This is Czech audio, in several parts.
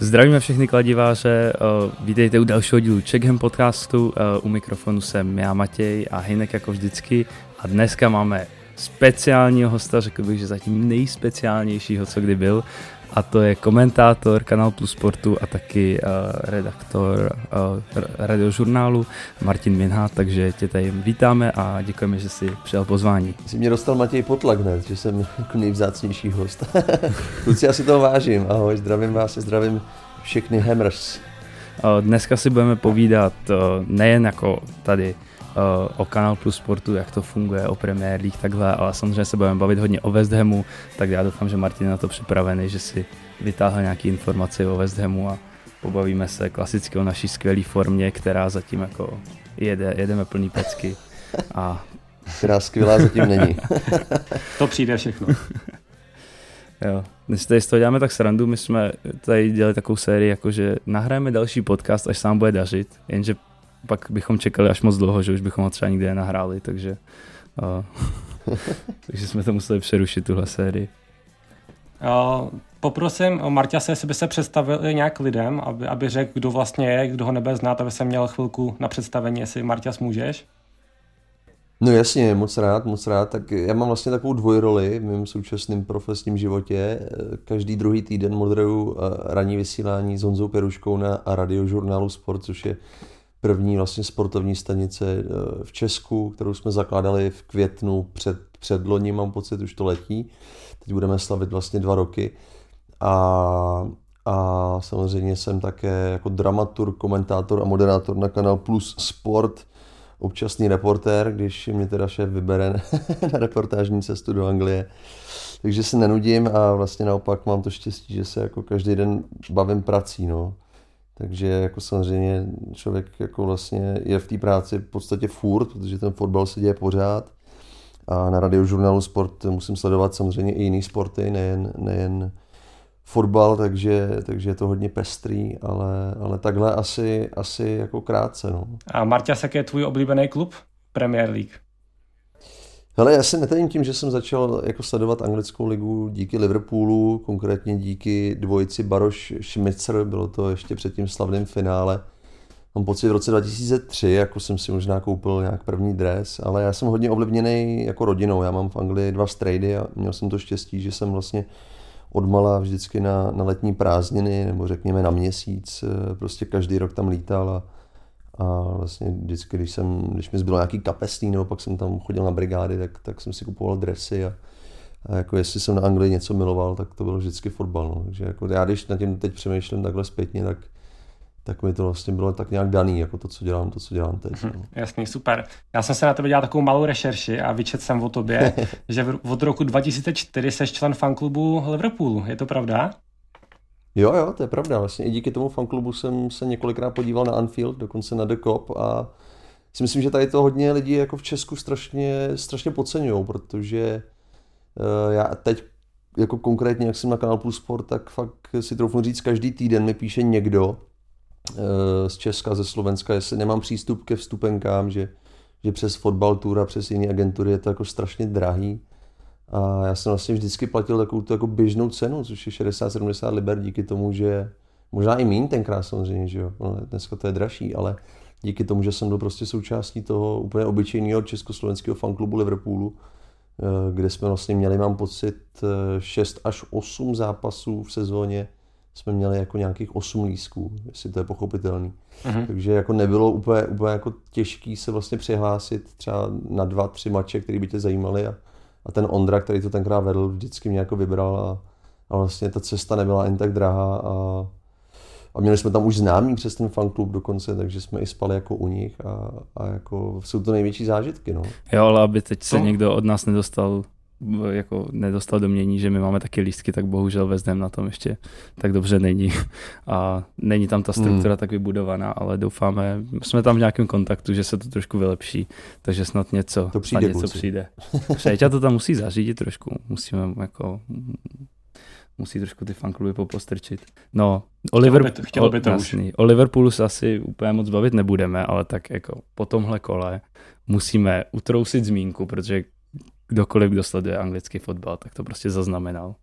Zdravíme všechny kladiváře, vítejte u dalšího dílu Czechem podcastu, u mikrofonu jsem já, Matěj a Hinek jako vždycky a dneska máme speciálního hosta, řekl bych, že zatím nejspeciálnějšího, co kdy byl a to je komentátor Canal+ Sportu a taky redaktor radiožurnálu Martin Minha, takže tě tady vítáme a děkujeme, že jsi přijal pozvání. Jsi mě dostal, Matěj, pod tlak, ne? Že jsem jako nejvzácnější host. Kluci, já si toho vážím. Ahoj, zdravím vás a zdravím všechny Hammers. Dneska si budeme povídat nejen jako tady o Canal+ Sportu, jak to funguje, o Premier League, takhle, ale samozřejmě se budeme bavit hodně o West Hamu, tak já doufám, že Martin je na to připravený, že si vytáhl nějaké informace o West Hamu a pobavíme se klasicky o naší skvělé formě, která zatím jako jedeme plný pecky. A... která skvělá zatím není. To přijde všechno. Jo, my si tady z toho děláme tak srandu, my jsme tady dělali takovou sérii, jakože nahrajeme další podcast, až se nám bude dařit, jenže pak bychom čekali až moc dlouho, že už bychom ho třeba nikdy nenahráli, takže, takže jsme to museli přerušit, tuhle sérii. Poprosím Marťase, jestli by se představil nějak lidem, aby řekl, kdo vlastně je, kdo ho nebude znát, aby se měl chvilku na představení, jestli Marťas můžeš. No jasně, moc rád. Tak já mám vlastně takovou dvojroli v mém současném profesním životě. Každý druhý týden moderuju ranní vysílání s Honzou Peruškou na radiožurnálu Sport, což je první vlastně sportovní stanice v Česku, kterou jsme zakládali v květnu předloni, mám pocit, už to letí. Teď budeme slavit vlastně 2 roky. A samozřejmě jsem také jako dramaturg, komentátor a moderátor na Canal+ Sport, občasný reportér, když mě teda šéf vybere na reportážní cestu do Anglie. Takže se nenudím a vlastně naopak mám to štěstí, že se jako každý den bavím prací, no. Takže jako samozřejmě člověk jako vlastně je v té práci v podstatě furt, protože ten fotbal se děje pořád. A na radiožurnálu Sport musím sledovat samozřejmě i jiný sporty, nejen fotbal, takže je to hodně pestrý, ale takhle asi jako krátce. No. A Marťas, jaký je tvůj oblíbený klub? Premier League. Hele, já se netajím tím, že jsem začal jako sledovat anglickou ligu díky Liverpoolu, konkrétně díky dvojici Baroš-Schmitzer, bylo to ještě před tím slavným finále. Mám pocit v roce 2003, jako jsem si možná koupil nějak první dres, ale já jsem hodně ovlivněný jako rodinou. Já mám v Anglii 2 strejdy a měl jsem to štěstí, že jsem vlastně odmala vždycky na letní prázdniny, nebo řekněme na měsíc, prostě každý rok tam lítal a vlastně vždycky, když mi zbylo nějaký kapesný, nebo pak jsem tam chodil na brigády, tak jsem si kupoval dresy a jako jestli jsem na Anglii něco miloval, tak to bylo vždycky fotbal. No. Takže jako já když na tím teď přemýšlím takhle zpětně, tak mi to vlastně bylo tak nějak daný, jako to, co dělám teď. No. Jasný, super. Já jsem se na tebe dělal takovou malou rešerši a vyčetl jsem o tobě, že od roku 2004 jsi člen fanklubu Liverpoolu, je to pravda? Jo, to je pravda. Vlastně i díky tomu fanklubu jsem se několikrát podíval na Anfield, dokonce na The Kop a si myslím, že tady to hodně lidí jako v Česku strašně podceňují, protože já teď jako konkrétně, jak jsem na Canal+ Sport, tak fakt si troufnu říct, každý týden mi píše někdo z Česka, ze Slovenska, jestli nemám přístup ke vstupenkám, že přes Fotbal Tour a přes jiné agentury je to jako strašně drahý. A já jsem vlastně vždycky platil takovou tu jako běžnou cenu, což je 60-70 liber díky tomu, že možná i míň tenkrát samozřejmě, že jo, no, dneska to je dražší, ale díky tomu, že jsem byl prostě součástí toho úplně obyčejného československého fanklubu Liverpoolu, kde jsme vlastně měli, mám pocit, 6 až 8 zápasů v sezóně, jsme měli jako nějakých 8 lístků, jestli to je pochopitelný. Mhm. Takže jako nebylo úplně jako těžký se vlastně přihlásit třeba na 2-3 mače, které by tě zajímaly a ten Ondra, který to tenkrát vedl, vždycky mě jako vybral a vlastně ta cesta nebyla jen tak drahá a měli jsme tam už známí přes ten fanklub dokonce, takže jsme i spali jako u nich a jako jsou to největší zážitky. No. Jo, ale aby teď se někdo od nás nedostal do mění, že my máme taky lístky, tak bohužel West Ham na tom ještě tak dobře není. A není tam ta struktura tak vybudovaná, ale doufáme, jsme tam v nějakém kontaktu, že se to trošku vylepší, takže snad něco přijde. Přeča to tam musí zařídit trošku, musí trošku ty fankluby popostrčit. No, chtělo by to jasný. Už. O Liverpoolu se asi úplně moc bavit nebudeme, ale tak jako po tomhle kole musíme utrousit zmínku, protože kdokoliv, kdo sleduje anglický fotbal, tak to prostě zaznamenal.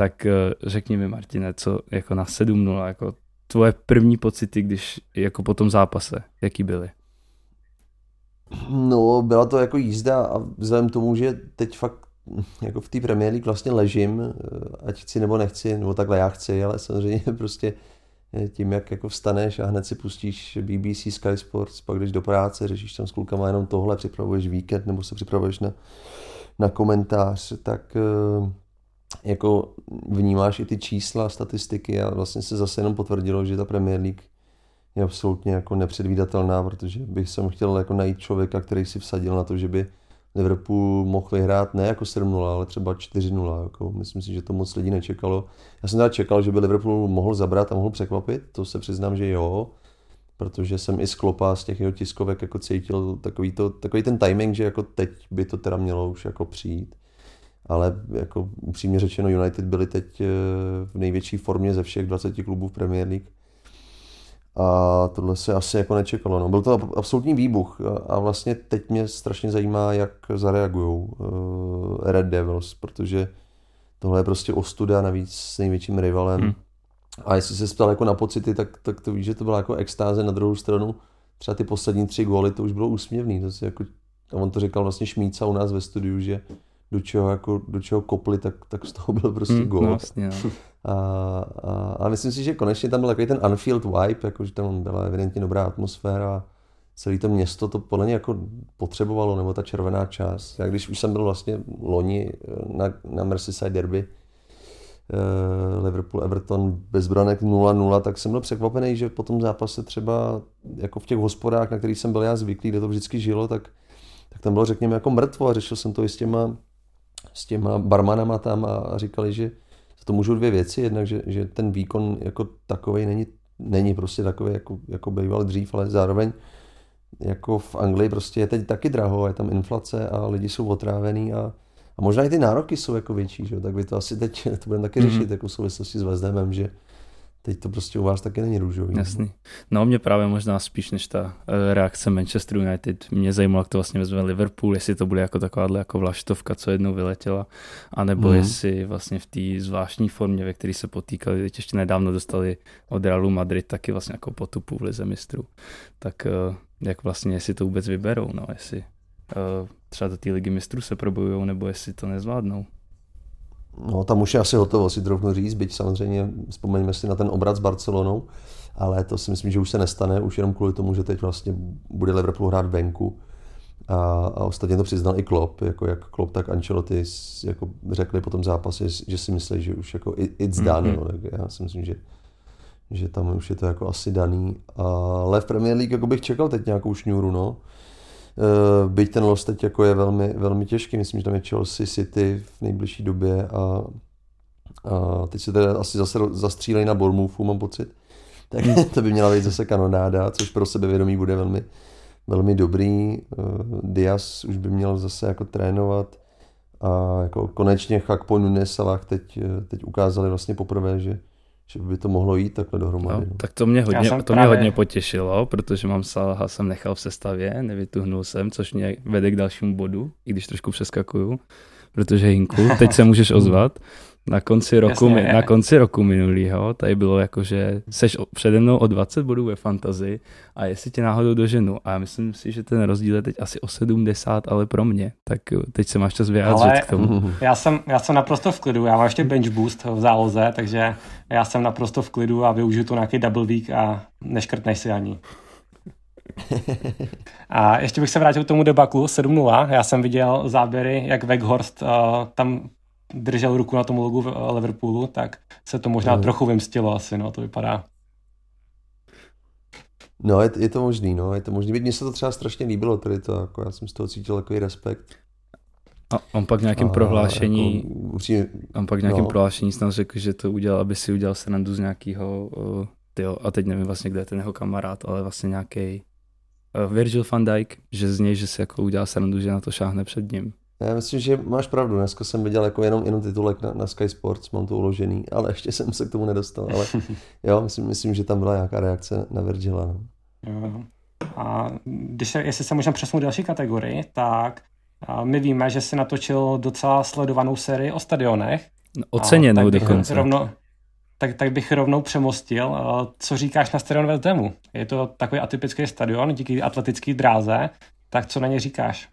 tak řekni mi, Martine, co jako na 7-0, jako tvoje první pocity, když jako po tom zápase, jaký byly? No, byla to jako jízda a vzhledem tomu, že teď fakt jako v té Premier League vlastně ležím, ať chci nebo nechci, nebo takhle já chci, ale samozřejmě prostě tím, jak jako vstaneš a hned si pustíš BBC, Sky Sports, pak jdeš do práce, řešíš tam s klukama jenom tohle, připravuješ víkend nebo se připravuješ na komentář, tak jako vnímáš i ty čísla, statistiky a vlastně se zase jenom potvrdilo, že ta Premier League je absolutně jako nepředvídatelná, protože bych jsem chtěl jako najít člověka, který si vsadil na to, že by Liverpool mohl vyhrát ne jako 7-0, ale třeba 4-0. Jako myslím si, že to moc lidí nečekalo. Já jsem teda čekal, že by Liverpool mohl zabrat a mohl překvapit, to se přiznám, že jo, protože jsem i z Kloppa, z těch jeho tiskovek jako cítil takový ten timing, že jako teď by to teda mělo už jako přijít. Ale jako upřímně řečeno, United byli teď v největší formě ze všech 20 klubů v Premier League. A tohle se asi jako nečekalo. No. Byl to absolutní výbuch a vlastně teď mě strašně zajímá, jak zareagují Red Devils, protože tohle je prostě ostuda navíc s největším rivalem. A jestli se ptal jako na pocity, tak to víš, že to byla jako extáze. Na druhou stranu třeba ty poslední 3 góly, to už bylo úsměvný. To si jako, a on to říkal vlastně Šmíca u nás ve studiu, že do čeho kopli, tak z toho byl prostě gól. Vlastně, no. A myslím si, že konečně tam byl takový ten Anfield vibe, jakože tam byla evidentně dobrá atmosféra a celé to město to podle mě jako potřebovalo, nebo ta červená část. Já když už jsem byl vlastně loni na Merseyside derby, Liverpool Everton bez branek 0-0, tak jsem byl překvapený, že po tom zápase třeba jako v těch hospodách, na kterých jsem byl já zvyklý, kde to vždycky žilo, tak tam bylo řekněme jako mrtvo a řešil jsem to i s těma barmanama tam a říkali, že to můžou dvě věci, jednak, že ten výkon jako takovej není prostě takový, jako býval dřív, ale zároveň jako v Anglii prostě je teď taky draho, je tam inflace a lidi jsou otrávený a možná i ty nároky jsou jako větší, že? Tak by to asi teď to budeme taky řešit jako v souvislosti s West Hamem, že teď to prostě u vás taky není růžový. Jasný. No mě právě možná spíš než ta reakce Manchester United mě zajímalo, jak to vlastně vezme Liverpool, jestli to bude jako takováhle jako vlaštovka, co jednou vyletěla, anebo jestli vlastně v té zvláštní formě, ve které se potýkali, teď ještě nedávno dostali od Realu Madrid taky vlastně jako potupu v Lize mistrů. Tak jak vlastně, jestli to vůbec vyberou, no, jestli třeba do té Ligy mistrů se probojujou, nebo jestli to nezvládnou. No, tam už je asi hotovo, si trochu říct, byť samozřejmě vzpomeňme si na ten obrat s Barcelonou, ale to si myslím, že už se nestane, už jenom kvůli tomu, že teď vlastně bude Liverpool hrát venku. A ostatně to přiznal i Klopp, jako jak Klopp, tak Ancelotti jako řekli po tom zápase, že si myslí, že už jako it's done, no, tak já si myslím, že tam už je to jako asi daný, ale v Premier League jako bych čekal teď nějakou šňůru, no. Byť ten los teď jako je velmi, velmi těžký, myslím, že tam je Chelsea, City v nejbližší době a teď se teda asi zase zastřílejí na Bournemouthu, mám pocit. Tak to by měla být zase kanonáda, což pro sebevědomí bude velmi, velmi dobrý. Diaz už by měl zase jako trénovat a jako konečně Chakpo, Nunes a Salah teď ukázali vlastně poprvé, že by to mohlo jít takhle dohromady. No, tak to mě hodně potěšilo, protože mám Salaha, jsem nechal v sestavě, nevytuhnul jsem, což mě vede k dalšímu bodu, i když trošku přeskakuju, protože Hinku, teď se můžeš ozvat. Na konci roku minulýho tady bylo jako, že seš přede mnou o 20 bodů ve fantazii a jestli tě náhodou doženu. A já myslím si, že ten rozdíl je teď asi o 70, ale pro mě. Tak teď se máš čas vyjádřit ale k tomu. Já jsem naprosto v klidu, já mám ještě bench boost v záloze, takže já jsem naprosto v klidu a využiju tu nějaký double week a neškrtneš si ani. A ještě bych se vrátil k tomu debaklu 7-0. Já jsem viděl záběry, jak Weghorst tam držel ruku na tom logu v Liverpoolu, tak se to možná trochu vymstilo asi, no, to vypadá. No, je to možný, no, je to možný. Mně se to třeba strašně líbilo, tady to, jako já jsem z toho cítil takový respekt. A on pak nějakým prohlášení prohlášení snad řekl, že to udělal, aby si udělal srandu z nějakého, a teď nevím vlastně, kde je ten jeho kamarád, ale vlastně nějaký Virgil van Dijk, že z něj, že si jako udělal srandu, že na to šáhne před ním. Já myslím, že máš pravdu, dneska jsem viděl jako jenom titulek na Sky Sports, mám to uložený, ale ještě jsem se k tomu nedostal, ale jo, myslím, že tam byla nějaká reakce na Virgila. No. Jo. A jestli se můžeme přesunout další kategorii, tak my víme, že si natočil docela sledovanou sérii o stadionech Oceněnou no, dokonce. Tak bych rovnou přemostil. Co říkáš na stadion West Hamu? Je to takový atypický stadion díky atletické dráze, tak co na ně říkáš?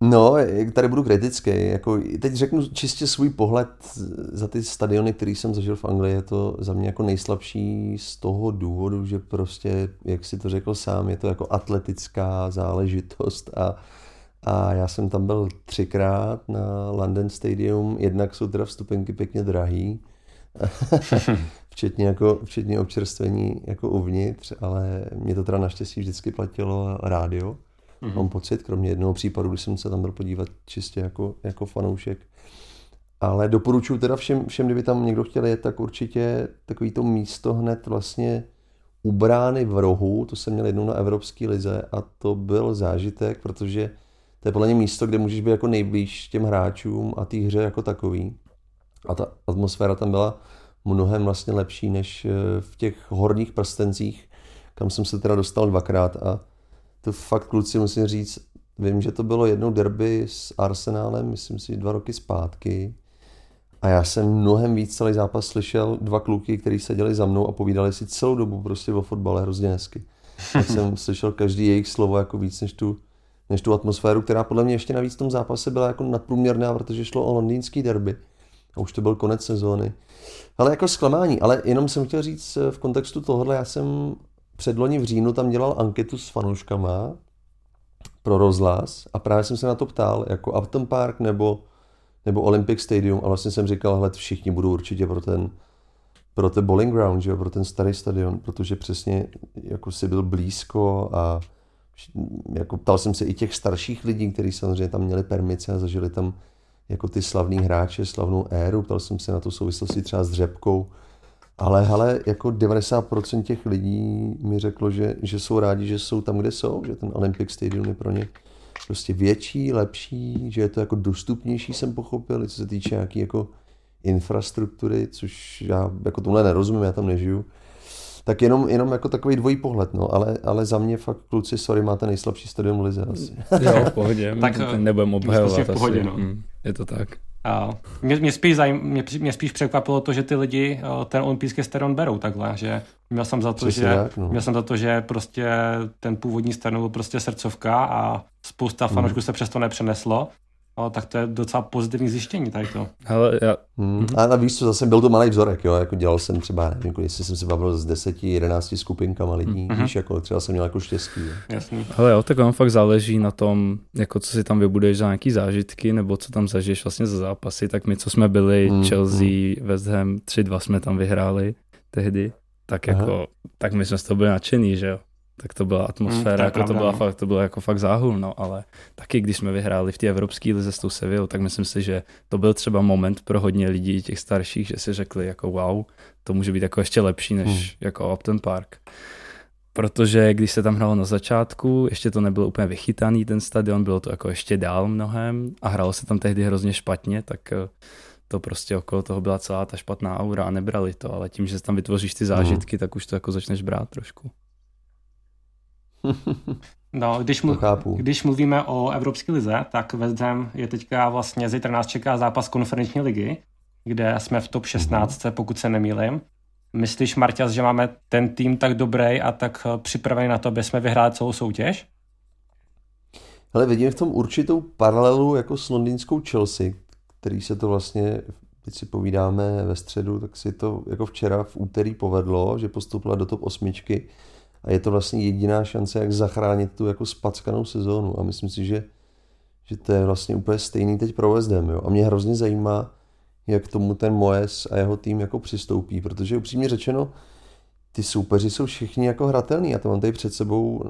No, tady budu kritický. Jako, teď řeknu čistě svůj pohled za ty stadiony, který jsem zažil v Anglii, je to za mě jako nejslabší z toho důvodu, že prostě, jak si to řekl sám, je to jako atletická záležitost a já jsem tam byl 3krát na London Stadium, jednak jsou teda vstupenky pěkně drahý, včetně občerstvení jako uvnitř, ale mě to teda naštěstí vždycky platilo rádio. Mám pocit, kromě jednoho případu, když jsem se tam byl podívat čistě jako fanoušek. Ale doporučuji teda všem, kdyby tam někdo chtěl jet, tak určitě takový to místo hned vlastně u brány v rohu, to jsem měl jednou na Evropské lize a to byl zážitek, protože to je podle mě místo, kde můžeš být jako nejblíž těm hráčům a té hře jako takový. A ta atmosféra tam byla mnohem vlastně lepší než v těch horních prstencích, kam jsem se teda dostal 2krát a to fakt kluci musím říct, vím, že to bylo jednou derby s Arsenálem, myslím si 2 roky zpátky a já jsem mnohem víc celý zápas slyšel 2 kluky, kteří seděli za mnou a povídali si celou dobu prostě o fotbale hrozně hezky. Tak jsem slyšel každý jejich slovo jako víc než tu atmosféru, která podle mě ještě navíc v tom zápase byla jako nadprůměrná, protože šlo o londýnský derby. A už to byl konec sezóny. Ale jako zklamání, ale jenom jsem chtěl říct v kontextu tohohle, já jsem předloni v říjnu tam dělal anketu s fanouškama pro rozhlas a právě jsem se na to ptal, jako Upton Park nebo Olympic Stadium a vlastně jsem říkal, hled, všichni budou určitě pro ten bowling ground, že jo, pro ten starý stadion, protože přesně jako si byl blízko a jako ptal jsem se i těch starších lidí, kteří samozřejmě tam měli permice a zažili tam jako ty slavný hráče, slavnou éru, ptal jsem se na to souvislosti třeba s Řepkou. Ale hele, jako 90% těch lidí mi řeklo, že jsou rádi, že jsou tam, kde jsou, že ten Olympic Stadium je pro ně prostě větší, lepší, že je to jako dostupnější, jsem pochopil, co se týče nějaký jako infrastruktury, což já jako tomhle nerozumím, já tam nežiju. Tak jenom jako takový dvojí pohled, no, ale za mě fakt, kluci, sorry, máte nejslabší stadion lize asi. Jo, v pohodě, tak nebudem obhajovat asi, no. Je to tak. Mě spíš překvapilo to, že ty lidi ten olympijský stadion berou takhle, že měl jsem za to, že prostě ten původní stadion byl prostě srdcovka a spousta fanoušků se přesto nepřeneslo. Tak to je docela pozitivní zjištění tady to. Hele, A víš co, zase byl to malý vzorek, jo, jako dělal jsem třeba, nevím, jestli jsem se bavil s 10, 11 skupinkama lidí, víš, jako třeba jsem měl jako štěstí. Jo. Jasný. Hele, jo, tak vám fakt záleží na tom, jako co si tam vybuduješ za nějaký zážitky, nebo co tam zažiješ vlastně za zápasy, tak my, co jsme byli, Chelsea, West Ham, 3-2 jsme tam vyhráli tehdy, tak jako, tak my jsme z toho byli nadšený, že jo. Tak to byla atmosféra, to bylo fakt záhul, no, ale taky když jsme vyhráli v té evropské lize s tou Sevillou, tak myslím si, že to byl třeba moment pro hodně lidí, těch starších, že si řekli jako wow, to může být jako ještě lepší než jako Upton Park. Protože když se tam hrálo na začátku, ještě to nebylo úplně vychytaný ten stadion, bylo to jako ještě dál mnohem a hrálo se tam tehdy hrozně špatně, tak to prostě okolo toho byla celá ta špatná aura a nebrali to, ale tím, že tam vytvoříš ty zážitky, tak už to jako začneš brát trošku. No, když mluvíme o Evropské lize, tak West Ham je teďka vlastně zítra nás čeká zápas konferenční ligy, kde jsme v top 16, pokud se nemýlím. Myslíš, Marťas, že máme ten tým tak dobrý a tak připravený na to, aby jsme vyhráli celou soutěž? Hele, vidím v tom určitou paralelu jako s londýnskou Chelsea, který se to vlastně, když si povídáme ve středu, tak si to jako včera v úterý povedlo, že postupila do top 8. A je to vlastně jediná šance, jak zachránit tu jako spackanou sezónu. A myslím si, že to je vlastně úplně stejný teď pro West Ham, jo. A mě hrozně zajímá, jak tomu ten Moyes a jeho tým jako přistoupí, protože upřímně řečeno, ty soupeři jsou všichni jako hratelní. Já to mám tady před sebou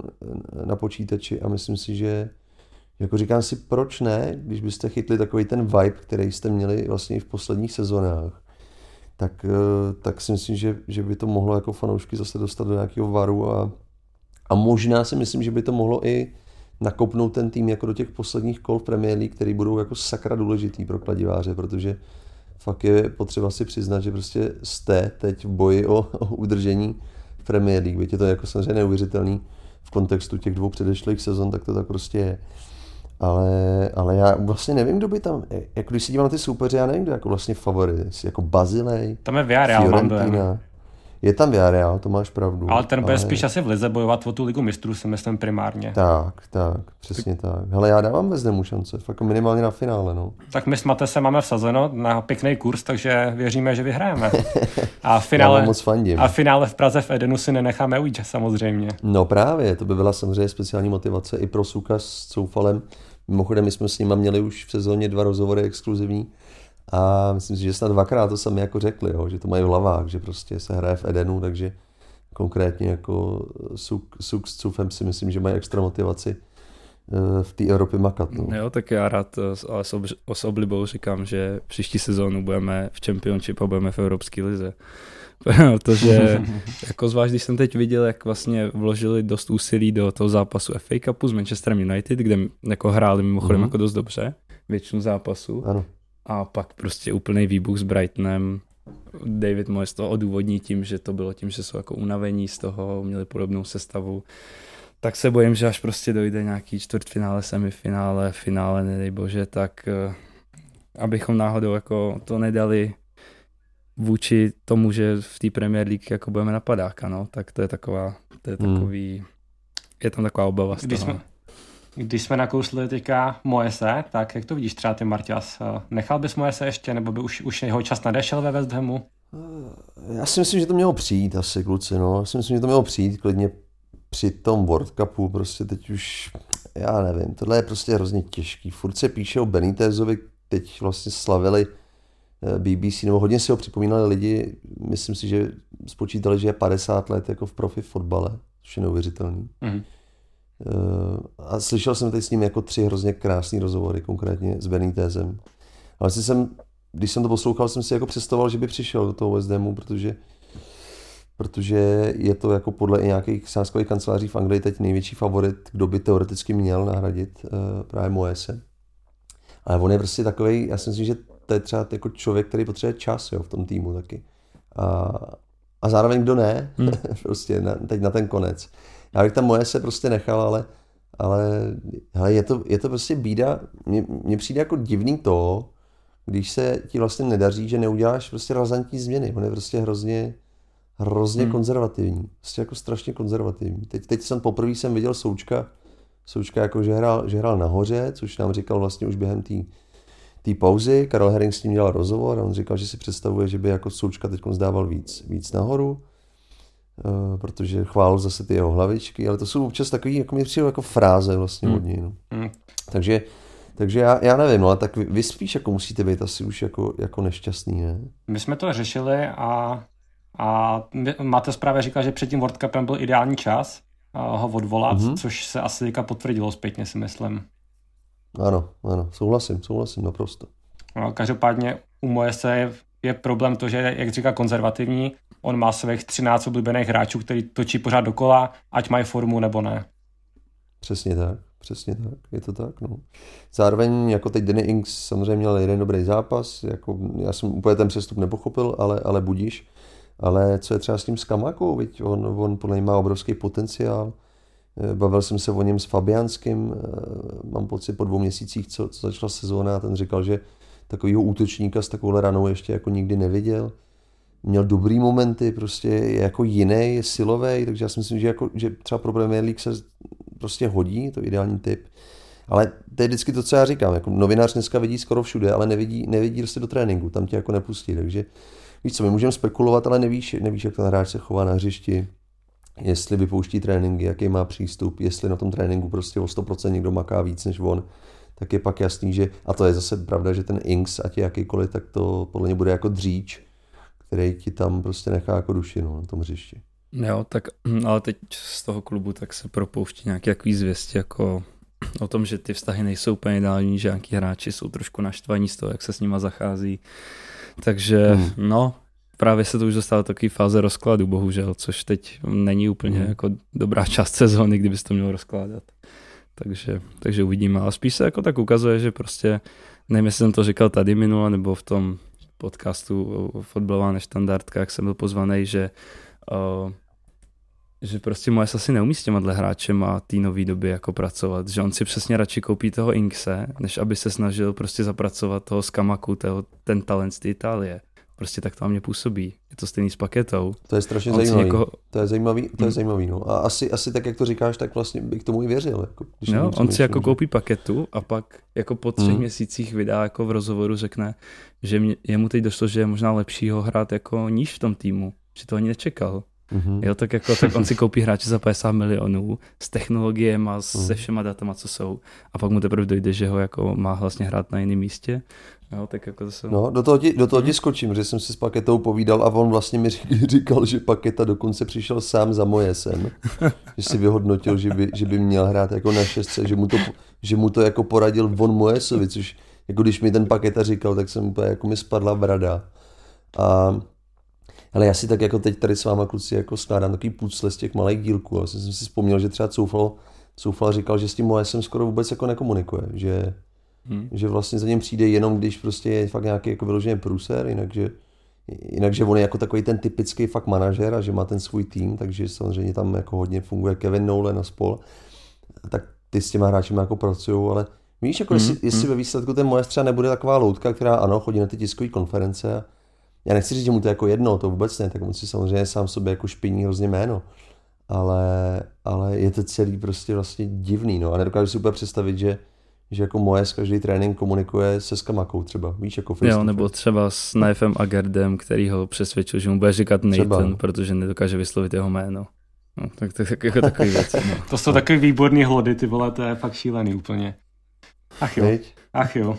na počítači a myslím si, že jako říkám si, proč ne, když byste chytli takový ten vibe, který jste měli vlastně i v posledních sezónách. Tak si myslím, že by to mohlo jako fanoušky zase dostat do nějakého varu a možná si myslím, že by to mohlo i nakopnout ten tým jako do těch posledních kol v Premier League, který budou jako sakra důležitý pro kladiváře, protože fakt je potřeba si přiznat, že prostě jste teď v boji o udržení v Premier League, byť je to jako samozřejmě neuvěřitelný v kontextu těch 2 předešlých sezon, tak to tak prostě je. Ale já vlastně nevím, kdo by tam, jako když se dívám na ty soupeře, já nevím, kdo jako vlastně favorit, jako Bazilej, tam je Villarreal, Fiorentina. Je tam Villarreal, to máš pravdu. Ale ten bude spíš asi v lize bojovat o tu ligu mistrů, si myslím primárně. Tak, přesně tak. Hele, já dávám bez němu šance, fakt minimálně na finále, no. Tak my s Mate se máme vsazeno na pěkný kurz, takže věříme, že vyhráme. A finále v Praze v Edenu si nenecháme ujít, samozřejmě. No právě, to by byla samozřejmě speciální motivace i pro Součka s Coufalem. Mimochodem, my jsme s nima měli už v sezóně 2 rozhovory exkluzivní. A myslím si, že snad 2krát to sami jako řekli, jo, že to mají v hlavách, že prostě se hraje v Edenu, takže konkrétně jako Suk s Cufem si myslím, že mají extra motivaci v té Evropě makat. No. Jo, tak já rád ale s oblibou říkám, že příští sezónu budeme v Championship a budeme v Evropské lize. Protože jako zvlášť, když jsem teď viděl, jak vlastně vložili dost úsilí do toho zápasu FA Cupu s Manchesterem United, kde jako hráli mimochodem jako dost dobře většinu zápasů. Ano. A pak prostě úplný výbuch s Brightonem. David Moyes to odůvodní tím, že to bylo tím, že jsou jako unavení z toho, měli podobnou sestavu. Tak se bojím, že až prostě dojde nějaký čtvrtfinále, semifinále, finále, nedej bože, tak abychom náhodou jako to nedali vůči tomu, že v té Premier League jako budeme napadáka, no, tak je tam taková obava z toho. Když jsme nakousli teďka Moyese, tak jak to vidíš třeba ty, Marťas? Nechal bys Moyese ještě, nebo by už jeho čas nadešel ve West Hamu? Já si myslím, že to mělo přijít asi, kluci, no. Já si myslím, že to mělo přijít klidně při tom World Cupu, prostě teď už, já nevím, tohle je prostě hrozně těžký. Furt se píše o Benitezovi, teď vlastně slavili BBC, nebo hodně si ho připomínali lidi, myslím si, že spočítali, že je 50 let jako v profi fotbale, což je neuvěřitelný. Mm. A slyšel jsem teď s ním jako 3 hrozně krásný rozhovory, konkrétně s Benitezem. Ale když jsem to poslouchal, jsem si jako představoval, že by přišel do toho West Hamu, protože je to jako podle nějakých sázkových kanceláří v Anglii teď největší favorit, kdo by teoreticky měl nahradit právě Moyese. Ale on je prostě takovej, já si myslím, že to je třeba jako člověk, který potřebuje čas, jo, v tom týmu taky. A zároveň kdo ne, prostě teď na ten konec. Já bych tam Moyese prostě nechal, ale je to prostě bída. Mně přijde jako divný to, když se ti vlastně nedaří, že neuděláš prostě razantní změny. On je prostě hrozně konzervativní. Prostě jako strašně konzervativní. Teď poprvé jsem viděl Součka jako, že hrál nahoře, což nám říkal vlastně už během té pauzy. Karel Herring s ním dělal rozhovor a on říkal, že si představuje, že by jako Součka teď zdával víc nahoru. Protože chválil zase ty jeho hlavičky, ale to jsou občas takový, jako mi přijde, jako fráze vlastně od něj, no. Takže já nevím, no, ale tak vy spíš jako musíte být asi už jako nešťastný, ne? My jsme to řešili a máte právě říkal, že před tím World Cupem byl ideální čas ho odvolat, což se asi potvrdilo zpětně, si myslím. Ano, souhlasím naprosto. No, každopádně u Moyese je problém to, že jak říká konzervativní, on má svých 13 oblíbených hráčů, který točí pořád dokola, ať mají formu nebo ne. Přesně tak, je to tak, no. Zároveň jako teď Danny Ings samozřejmě měl jeden dobrý zápas, jako já jsem úplně ten přestup nepochopil, ale budíš. Ale co je třeba s tím Skamakou, viď? On podle něj má obrovský potenciál. Bavil jsem se o něm s Fabiánským, mám pocit po 2 měsících, co začala sezóna, a ten říkal, že takovýho útočníka s takovouhle ranou ještě jako nikdy neviděl. Měl dobrý momenty, prostě je jako jiný, je silový, takže já si myslím, že třeba pro Premier League se prostě hodí, to je ideální typ. Ale to je vždycky to, co já říkám, jako novinář dneska vidí skoro všude, ale nevidí prostě do tréninku, tam tě jako nepustí, takže víš co, my můžeme spekulovat, ale nevíš, jak ten hráč se chová na hřišti, jestli vypouští tréninky, jaký má přístup, jestli na tom tréninku prostě o 100% někdo maká víc než on. Tak je pak jasný, že, a to je zase pravda, že ten Ings, ať je jakýkoliv, tak to podle mě bude jako dříč, který ti tam prostě nechá jako dušinu na tom hřišti. Jo, tak, ale teď z toho klubu tak se propouští nějaký zvěstí jako o tom, že ty vztahy nejsou úplně ideální, že nějaký hráči jsou trošku naštvaní z toho, jak se s nima zachází. Takže právě se to už dostalo do takové fáze rozkladu, bohužel, což teď není úplně jako dobrá část sezóny, kdyby se to mělo rozkládat. Takže uvidíme, ale spíš se jako tak ukazuje, že prostě, nevím, jestli jsem to říkal tady minule, nebo v tom podcastu Fotbalová neštandardka, jak jsem byl pozvaný, že že prostě Moyes asi neumí s těmahle hráčema té nový doby jako pracovat, že on si přesně radši koupí toho Inkse, než aby se snažil prostě zapracovat toho Skamaku, ten talent z té Itálie. Prostě tak to na mě působí. Je to stejný s Paquetou. To je strašně zajímavý. To je zajímavý. No. A asi tak, jak to říkáš, tak vlastně bych tomu i věřil. Jako, no, on si jako koupí Paquetu a pak jako po 3 měsících vydá, jako v rozhovoru řekne, že jemu teď došlo, že je možná lepší ho hrát jako níž v tom týmu. Že to ani nečekal. Jo, tak on si koupí hráče za 50 milionů s technologiemi, se všema datama, co jsou, a pak mu teprve dojde, že ho jako má vlastně hrát na jiném místě. Jo, tak jako to jsou... No, do toho ti skočím, že jsem si s Paquetou povídal a on vlastně mi říkal, že Paqueta dokonce přišel sám za Moyesem, že si vyhodnotil, že by měl hrát jako na šestce, že mu to jako poradil von Moyesovi, což jako když mi ten Paqueta říkal, tak jsem úplně jako mi spadla brada. Ale já si tak jako teď tady s váma, kluci, jako skládám takový pucle z těch malých dílků. Já jsem si vzpomněl, že třeba Coufal říkal, že s tím Moyesem skoro vůbec jako nekomunikuje, že vlastně za něm přijde jenom, když prostě je fakt nějaký jako vyložený průser, jinak že on je jako takový ten typický fakt manažer a že má ten svůj tým, takže samozřejmě tam jako hodně funguje Kevin Nolan a spol. Tak ty s těma hráčima jako pracují, ale víš, jako jestli ve výsledku ten Moyes třeba nebude taková loutka, která ano, chodí na ty tiskové konference a já nechci říct, že mu to je jako jedno, to vůbec ne, tak on si samozřejmě sám sobě jako špiní hrozně jméno, ale je to celý prostě vlastně divný, no, a nedokážu si úplně představit, že jako Moyes každý trénink komunikuje se Skamakou třeba, víš, jako Facebook. Jo, nebo třeba s Knifem a Gardem, který ho přesvědčil, že mu bude říkat Nathan, třeba, protože nedokáže vyslovit jeho jméno. No, tak jako takový věc. No. To jsou takový výborný hlody, ty vole, to je fakt šílený úplně. Ach jo.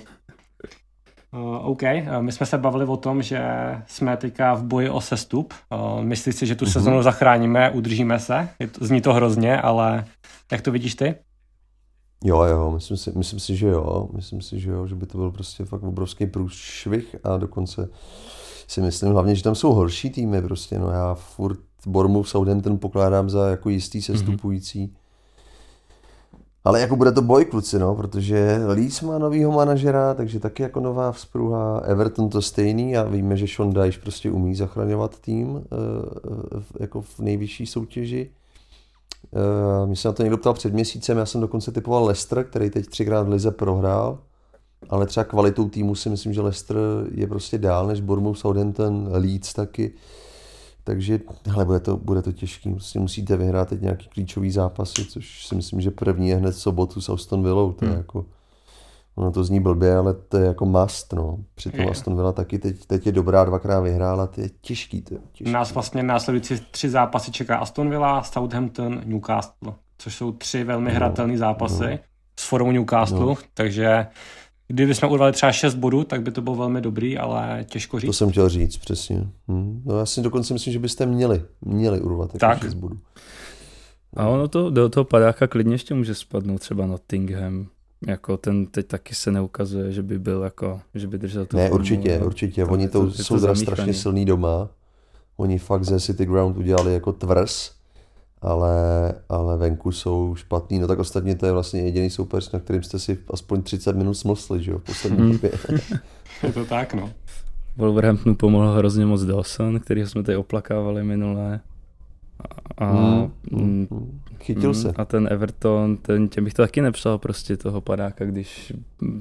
OK, my jsme se bavili o tom, že jsme teďka v boji o sestup. Myslíš si, že tu sezonu zachráníme, udržíme se? Zní to hrozně, ale jak to vidíš ty? Jo, myslím si, že jo, že by to byl prostě fakt obrovský průšvih a dokonce si myslím hlavně, že tam jsou horší týmy prostě, no já furt Bournemouth, Southampton pokládám za jako jistý sestupující. Ale jako bude to boj, kluci, no, protože Leeds má novýho manažera, takže taky jako nová vzpruha, Everton to stejný a víme, že Sean Dyche prostě umí zachraňovat tým jako v nejvyšší soutěži. Mě se na to někdo ptal před měsícem, já jsem dokonce typoval Leicester, který teď 3x v lize prohrál, ale třeba kvalitou týmu si myslím, že Leicester je prostě dál než Bournemouth, Southampton, Leeds taky. Takže hele, bude to těžký, prostě musíte vyhrát teď nějaký klíčový zápasy, což si myslím, že první je hned v sobotu s Aston Villou, to je jako, ono to zní blbě, ale to je jako must, no. Přitom Aston Villa taky teď je dobrá, 2x vyhrála, to je těžký, Nás vlastně následující 3 zápasy čeká Aston Villa, Southampton, Newcastle, což jsou 3 velmi hratelné zápasy s formou Newcastle, takže kdybychom urvali třeba 6 bodů, tak by to bylo velmi dobrý, ale těžko říct. To jsem chtěl říct, přesně. No já si dokonce myslím, že byste měli urvat tak 6 bodů. A ono to do toho padáka klidně ještě může spadnout třeba Nottingham. Jako ten teď taky se neukazuje, že by byl jako, že by držel to. Ne, formu, určitě. Oni to jsou to strašně silný doma. Oni fakt ze City Ground udělali jako tvrz, ale venku jsou špatný. No tak ostatně to je vlastně jediný soupeř, na kterým jste si aspoň 30 minut smlsli, že jo? Je to tak, no. Wolverhamptonu pomohl hrozně moc Dawson, kterýho jsme tady oplakávali minule. Chytil se. A ten Everton, těm bych to taky nepřál prostě toho padáka, když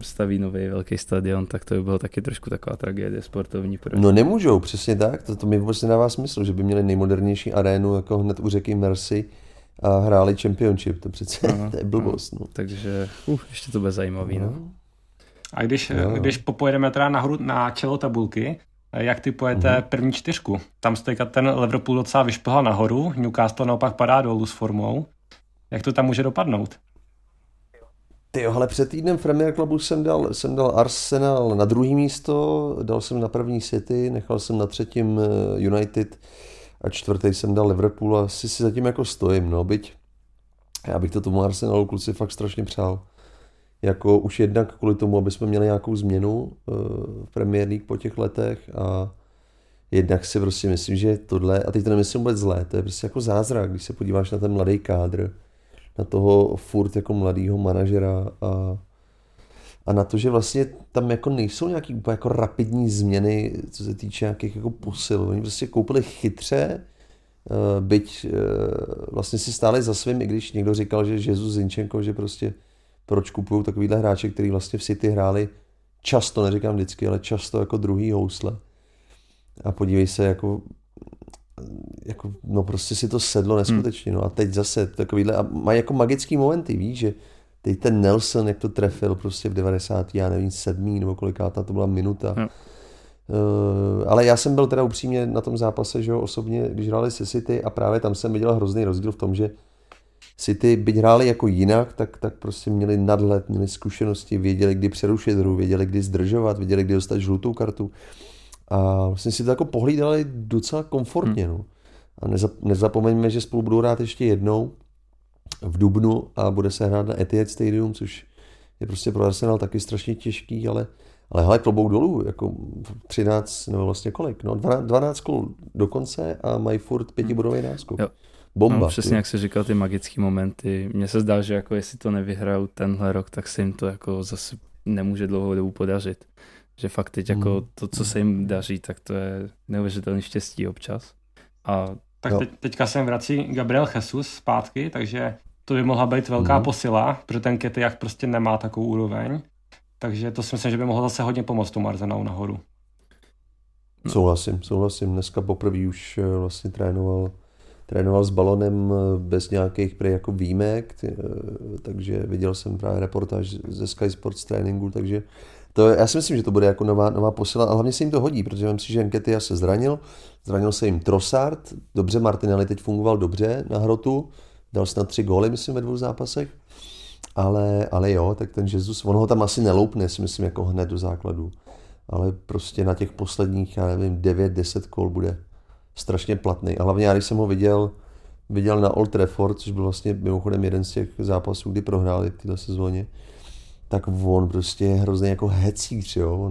staví nový velký stadion, tak to by bylo taky trošku taková tragédie sportovní. No nemůžou, přesně tak, to mi vůbec nedává smysl, že by měli nejmodernější arénu jako hned u řeky Mersey a hráli Championship, to přece to je blbost. No. Takže ještě to bude zajímavý. No. A když popojedeme teda nahoru na čelo tabulky, jak ty pojete první 4? Tam se ten Liverpool docela vyšplhal nahoru, Newcastle naopak padá dolů s formou. Jak to tam může dopadnout? Tyjo, ale před týdnem v Premier Clubu jsem dal Arsenal na 2. místo, dal jsem na 1. City, nechal jsem na 3. United a 4. jsem dal Liverpool a si zatím jako stojím, no, byť já bych to tomu Arsenalu, kluci, fakt strašně přál. Jako už jednak kvůli tomu, aby jsme měli nějakou změnu v Premier League po těch letech a jednak si prostě myslím, že tohle, a teď to nemyslím vůbec zlé, to je prostě jako zázrak, když se podíváš na ten mladý kádr, na toho furt jako mladýho manažera a na to, že vlastně tam jako nejsou nějaký úplně jako rapidní změny, co se týče nějakých jako posil. Oni prostě koupili chytře, byť vlastně si stáli za svým, i když někdo říkal, že Jesus Zinchenko, že prostě proč kupují takovýhle hráče, který vlastně v City hráli často, neříkám vždycky, ale často jako druhý housle. A podívej se, jako no prostě si to sedlo neskutečně, no a teď zase takovýhle, a mají jako magický momenty, víš, že teď ten Nelson, jak to trefil prostě v 90. já nevím, 7. nebo kolikátá to byla minuta. No. Ale já jsem byl teda upřímně na tom zápase, že jo, osobně, když hráli se City a právě tam jsem viděl hrozný rozdíl v tom, že City, byť hráli jako jinak, tak prostě měli nadhled, měli zkušenosti, věděli, kdy přerušit hru, věděli, kdy zdržovat, věděli, kdy dostat žlutou kartu. A vlastně si to jako pohlídali docela komfortně. No. A nezapomeňme, že spolu budou hrát ještě jednou v dubnu a bude se hrát na Etihad Stadium, což je prostě pro Arsenal taky strašně těžký, ale hele, klobouk dolů, jako 13, nebo vlastně kolik, no 12 kol dokonce a mají furt 5bodový náskok. Jo. Bomba. No, přesně jak jsi říkal, ty magické momenty. Mně se zdá, že jako jestli to nevyhrajou tenhle rok, tak se jim to jako zase nemůže dlouhou dobu podařit. Že fakt teď jako to, co se jim daří, tak to je neuvěřitelné štěstí občas. A tak teďka sem vrací Gabriel Jesus zpátky, takže to by mohla být velká posila, protože ten Ketyach prostě nemá takovou úroveň. Takže to si myslím, že by mohlo zase hodně pomoct tomu Arsenalu nahoru. No. Souhlasím. Dneska poprvé už vlastně trénoval s balonem bez nějakých jako výjimek, takže viděl jsem právě reportáž ze Sky Sports tréninku, takže to, já si myslím, že to bude jako nová posila, ale hlavně se jim to hodí, protože myslím si, že Nketiah se zranil se jim Trossard, dobře, Martinelli teď fungoval dobře na hrotu, dal snad 3 góly, myslím, ve 2 zápasech, ale jo, tak ten Jesus, on ho tam asi neloupne, si myslím, jako hned do základu, ale prostě na těch posledních, já nevím, 9-10 kol bude strašně platný. A hlavně já, když jsem ho viděl na Old Trafford, což byl vlastně mimochodem jeden z těch zápasů, kdy prohráli v této sezóně, tak on prostě je hrozný jako hecíř, jo.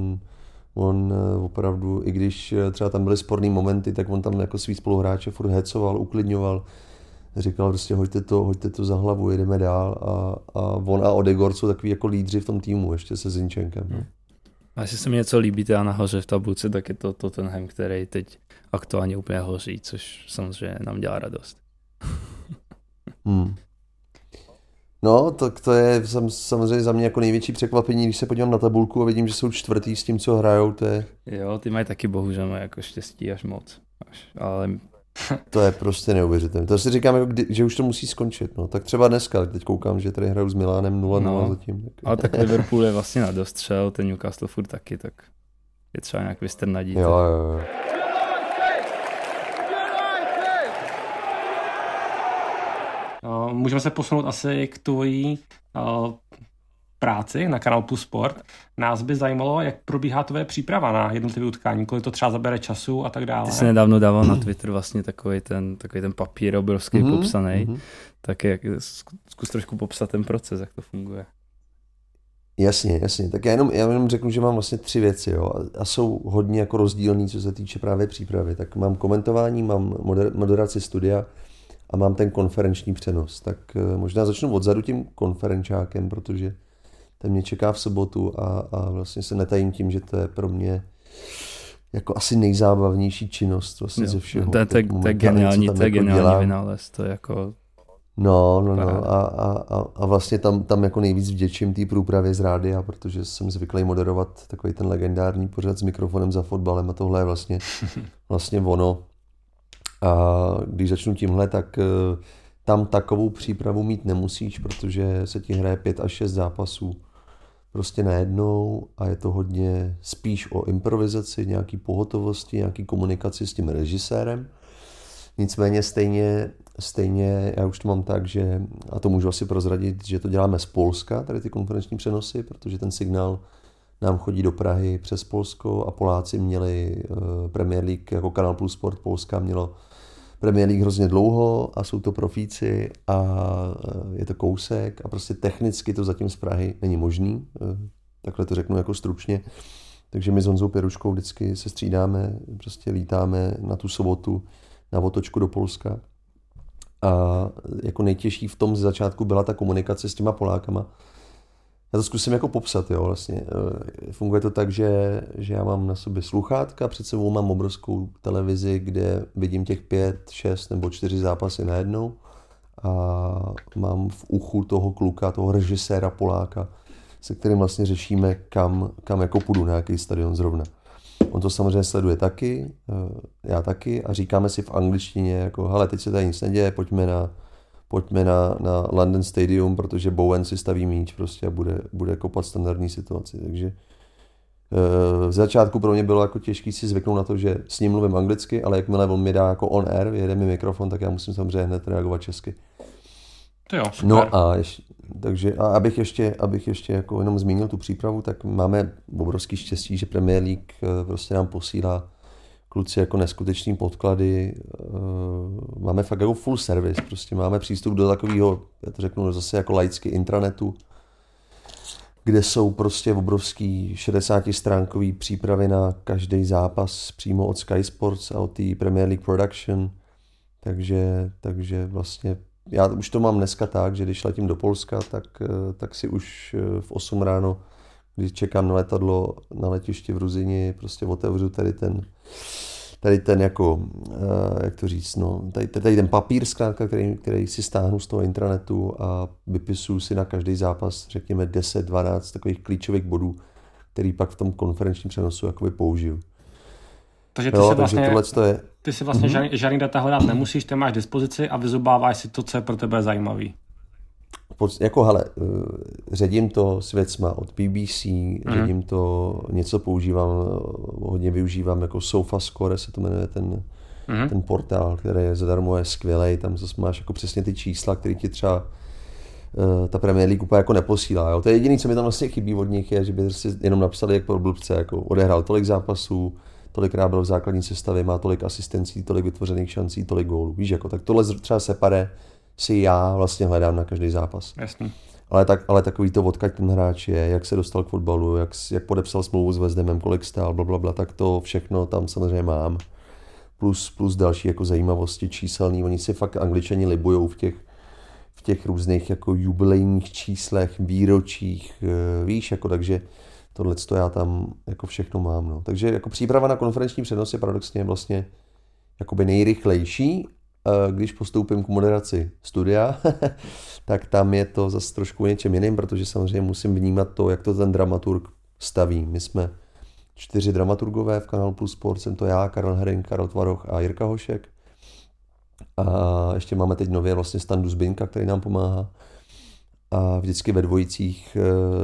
On opravdu, i když třeba tam byly sporný momenty, tak on tam jako svý spoluhráče furt hecoval, uklidňoval, říkal prostě hoďte to za hlavu, jedeme dál a on a Odegaard jsou takový jako lídři v tom týmu, ještě se Zinchenkem. No. A jestli se mi něco líbí teda nahoře v tabulce, tak je to Tottenham, který teď aktuálně úplně hoří, což samozřejmě nám dělá radost. No, tak to je samozřejmě za mě jako největší překvapení, když se podívám na tabulku a vidím, že jsou 4. s tím, co hrajou, to je... Jo, ty mají taky bohužel jako štěstí až moc, ale... To je prostě neuvěřitelné. To si říkám, jako že už to musí skončit. No. Tak třeba dneska, teď koukám, že tady hrajou s Milánem 0-0 zatím. Ale tak Liverpool je vlastně na dostřel, ten Newcastle furt taky, tak je třeba nějak vystrnadit. Jo. Můžeme se posunout asi k tvojí práci na Canal+ Sport. Nás by zajímalo, jak probíhá tvoje příprava na jednotlivé utkání, kolik to třeba zabere času a tak dále. Ty jsi nedávno dával na Twitter vlastně takový ten papír obrovský popsaný. Tak zkus trošku popsat ten proces, jak to funguje. Jasně. Tak já jenom řeknu, že mám vlastně 3 věci, jo, a jsou hodně jako rozdílný, co se týče právě přípravy. Tak mám komentování, mám moderaci studia a mám ten konferenční přenos. Tak možná začnu odzadu tím konferenčákem, protože ten mě čeká v sobotu a vlastně se netajím tím, že to je pro mě jako asi nejzábavnější činnost vlastně ze všeho. To je geniální vynález. To je jako... No. A vlastně tam jako nejvíc vděčím té průpravě z rádia, protože jsem zvyklý moderovat takový ten legendární pořad s mikrofonem za fotbalem a tohle je vlastně ono. A když začnu tímhle, tak tam takovou přípravu mít nemusíš, protože se ti hraje 5 až 6 zápasů prostě najednou a je to hodně spíš o improvizaci, nějaký pohotovosti, nějaký komunikaci s tím režisérem. Nicméně stejně já už to mám tak, že, a to můžu asi prozradit, že to děláme z Polska, tady ty konferenční přenosy, protože ten signál nám chodí do Prahy přes Polsko a Poláci měli Premier League, jako Canal+ Sport Polska mělo Premier League hrozně dlouho a jsou to profíci a je to kousek a prostě technicky to zatím z Prahy není možný, takhle to řeknu jako stručně, takže my s Honzou Pěruškou vždycky se střídáme, prostě lítáme na tu sobotu na otočku do Polska a jako nejtěžší v tom ze začátku byla ta komunikace s těma Polákama, Já to zkusím jako popsat, jo, vlastně. Funguje to tak, že já mám na sobě sluchátka, před sebou mám obrovskou televizi, kde vidím těch 5, 6 nebo 4 zápasy najednou a mám v uchu toho kluka, toho režiséra Poláka, se kterým vlastně řešíme, kam jako půjdu, na jaký stadion zrovna. On to samozřejmě sleduje taky, já taky a říkáme si v angličtině jako hele, teď se tady nic neděje, pojďme na London Stadium, protože Bowen si staví míč prostě a bude kopat standardní situaci. Takže v začátku pro mě bylo jako těžké si zvyknout na to, že s ním mluvím anglicky, ale jakmile on mi dá jako on air, vyjede mi mikrofon, tak já musím samozřejmě hned reagovat česky. Jo, no a ještě, takže a abych ještě jako jenom zmínil tu přípravu, tak máme obrovský štěstí, že Premier League prostě nám posílá kluci jako neskuteční podklady, máme fakt jako full service, prostě máme přístup do takového, já to řeknu zase jako laicky intranetu, kde jsou prostě obrovský 60stránkový přípravy na každý zápas přímo od Sky Sports a od té Premier League Production, takže vlastně já už to mám dneska tak, že když letím do Polska, tak si už v 8 ráno, když čekám na letadlo na letišti v Ruzini, prostě otevřu tady ten jako, jak to říct, no, tady ten papír zkrátka, který si stáhnu z toho intranetu a vypisuju si na každý zápas, řekněme 10-12 takových klíčových bodů, který pak v tom konferenčním přenosu jakoby použiju. Takže ty si vlastně žádný data hledat nemusíš, ty máš dispozici a vyzobáváš si to, co je pro tebe zajímavý. Jako hele, ředím to s věcma od BBC, ředím to, něco používám, hodně využívám jako SofaScore, se to jmenuje ten portál, který je zadarmo, je skvělej, tam zase máš jako přesně ty čísla, které ti třeba ta Premier League úplně jako neposílá. Jo. To je jediné, co mi tam vlastně chybí od nich, je, že by si jenom napsali jak pro blbce, jako odehrál tolik zápasů, tolikrát byl v základní sestavě, má tolik asistencí, tolik vytvořených šancí, tolik gólů. Víš, jako tak tohle třeba separé si já vlastně hledám na každý zápas. Jasný. Ale takový to, odkud ten hráč je, jak se dostal k fotbalu, jak podepsal smlouvu s West Hamem, kolik stál, blablabla, tak to všechno tam samozřejmě mám. Plus další jako zajímavosti číselný. Oni si fakt Angličani libujou v těch různých jako jubilejních číslech, výročích, víš, jako takže tohleto já tam jako všechno mám. No. Takže jako příprava na konferenční přenos je paradoxně vlastně jakoby nejrychlejší. Když postoupím k moderaci studia, tak tam je to zase trošku něčem jiným, protože samozřejmě musím vnímat to, jak to ten dramaturg staví. My jsme 4 dramaturgové v Canal+ Sport, jsem to já, Karel Herink, Karel Tvaroch a Jirka Hošek. A ještě máme teď nově vlastně Standu Zbinka, který nám pomáhá. A vždycky ve dvojicích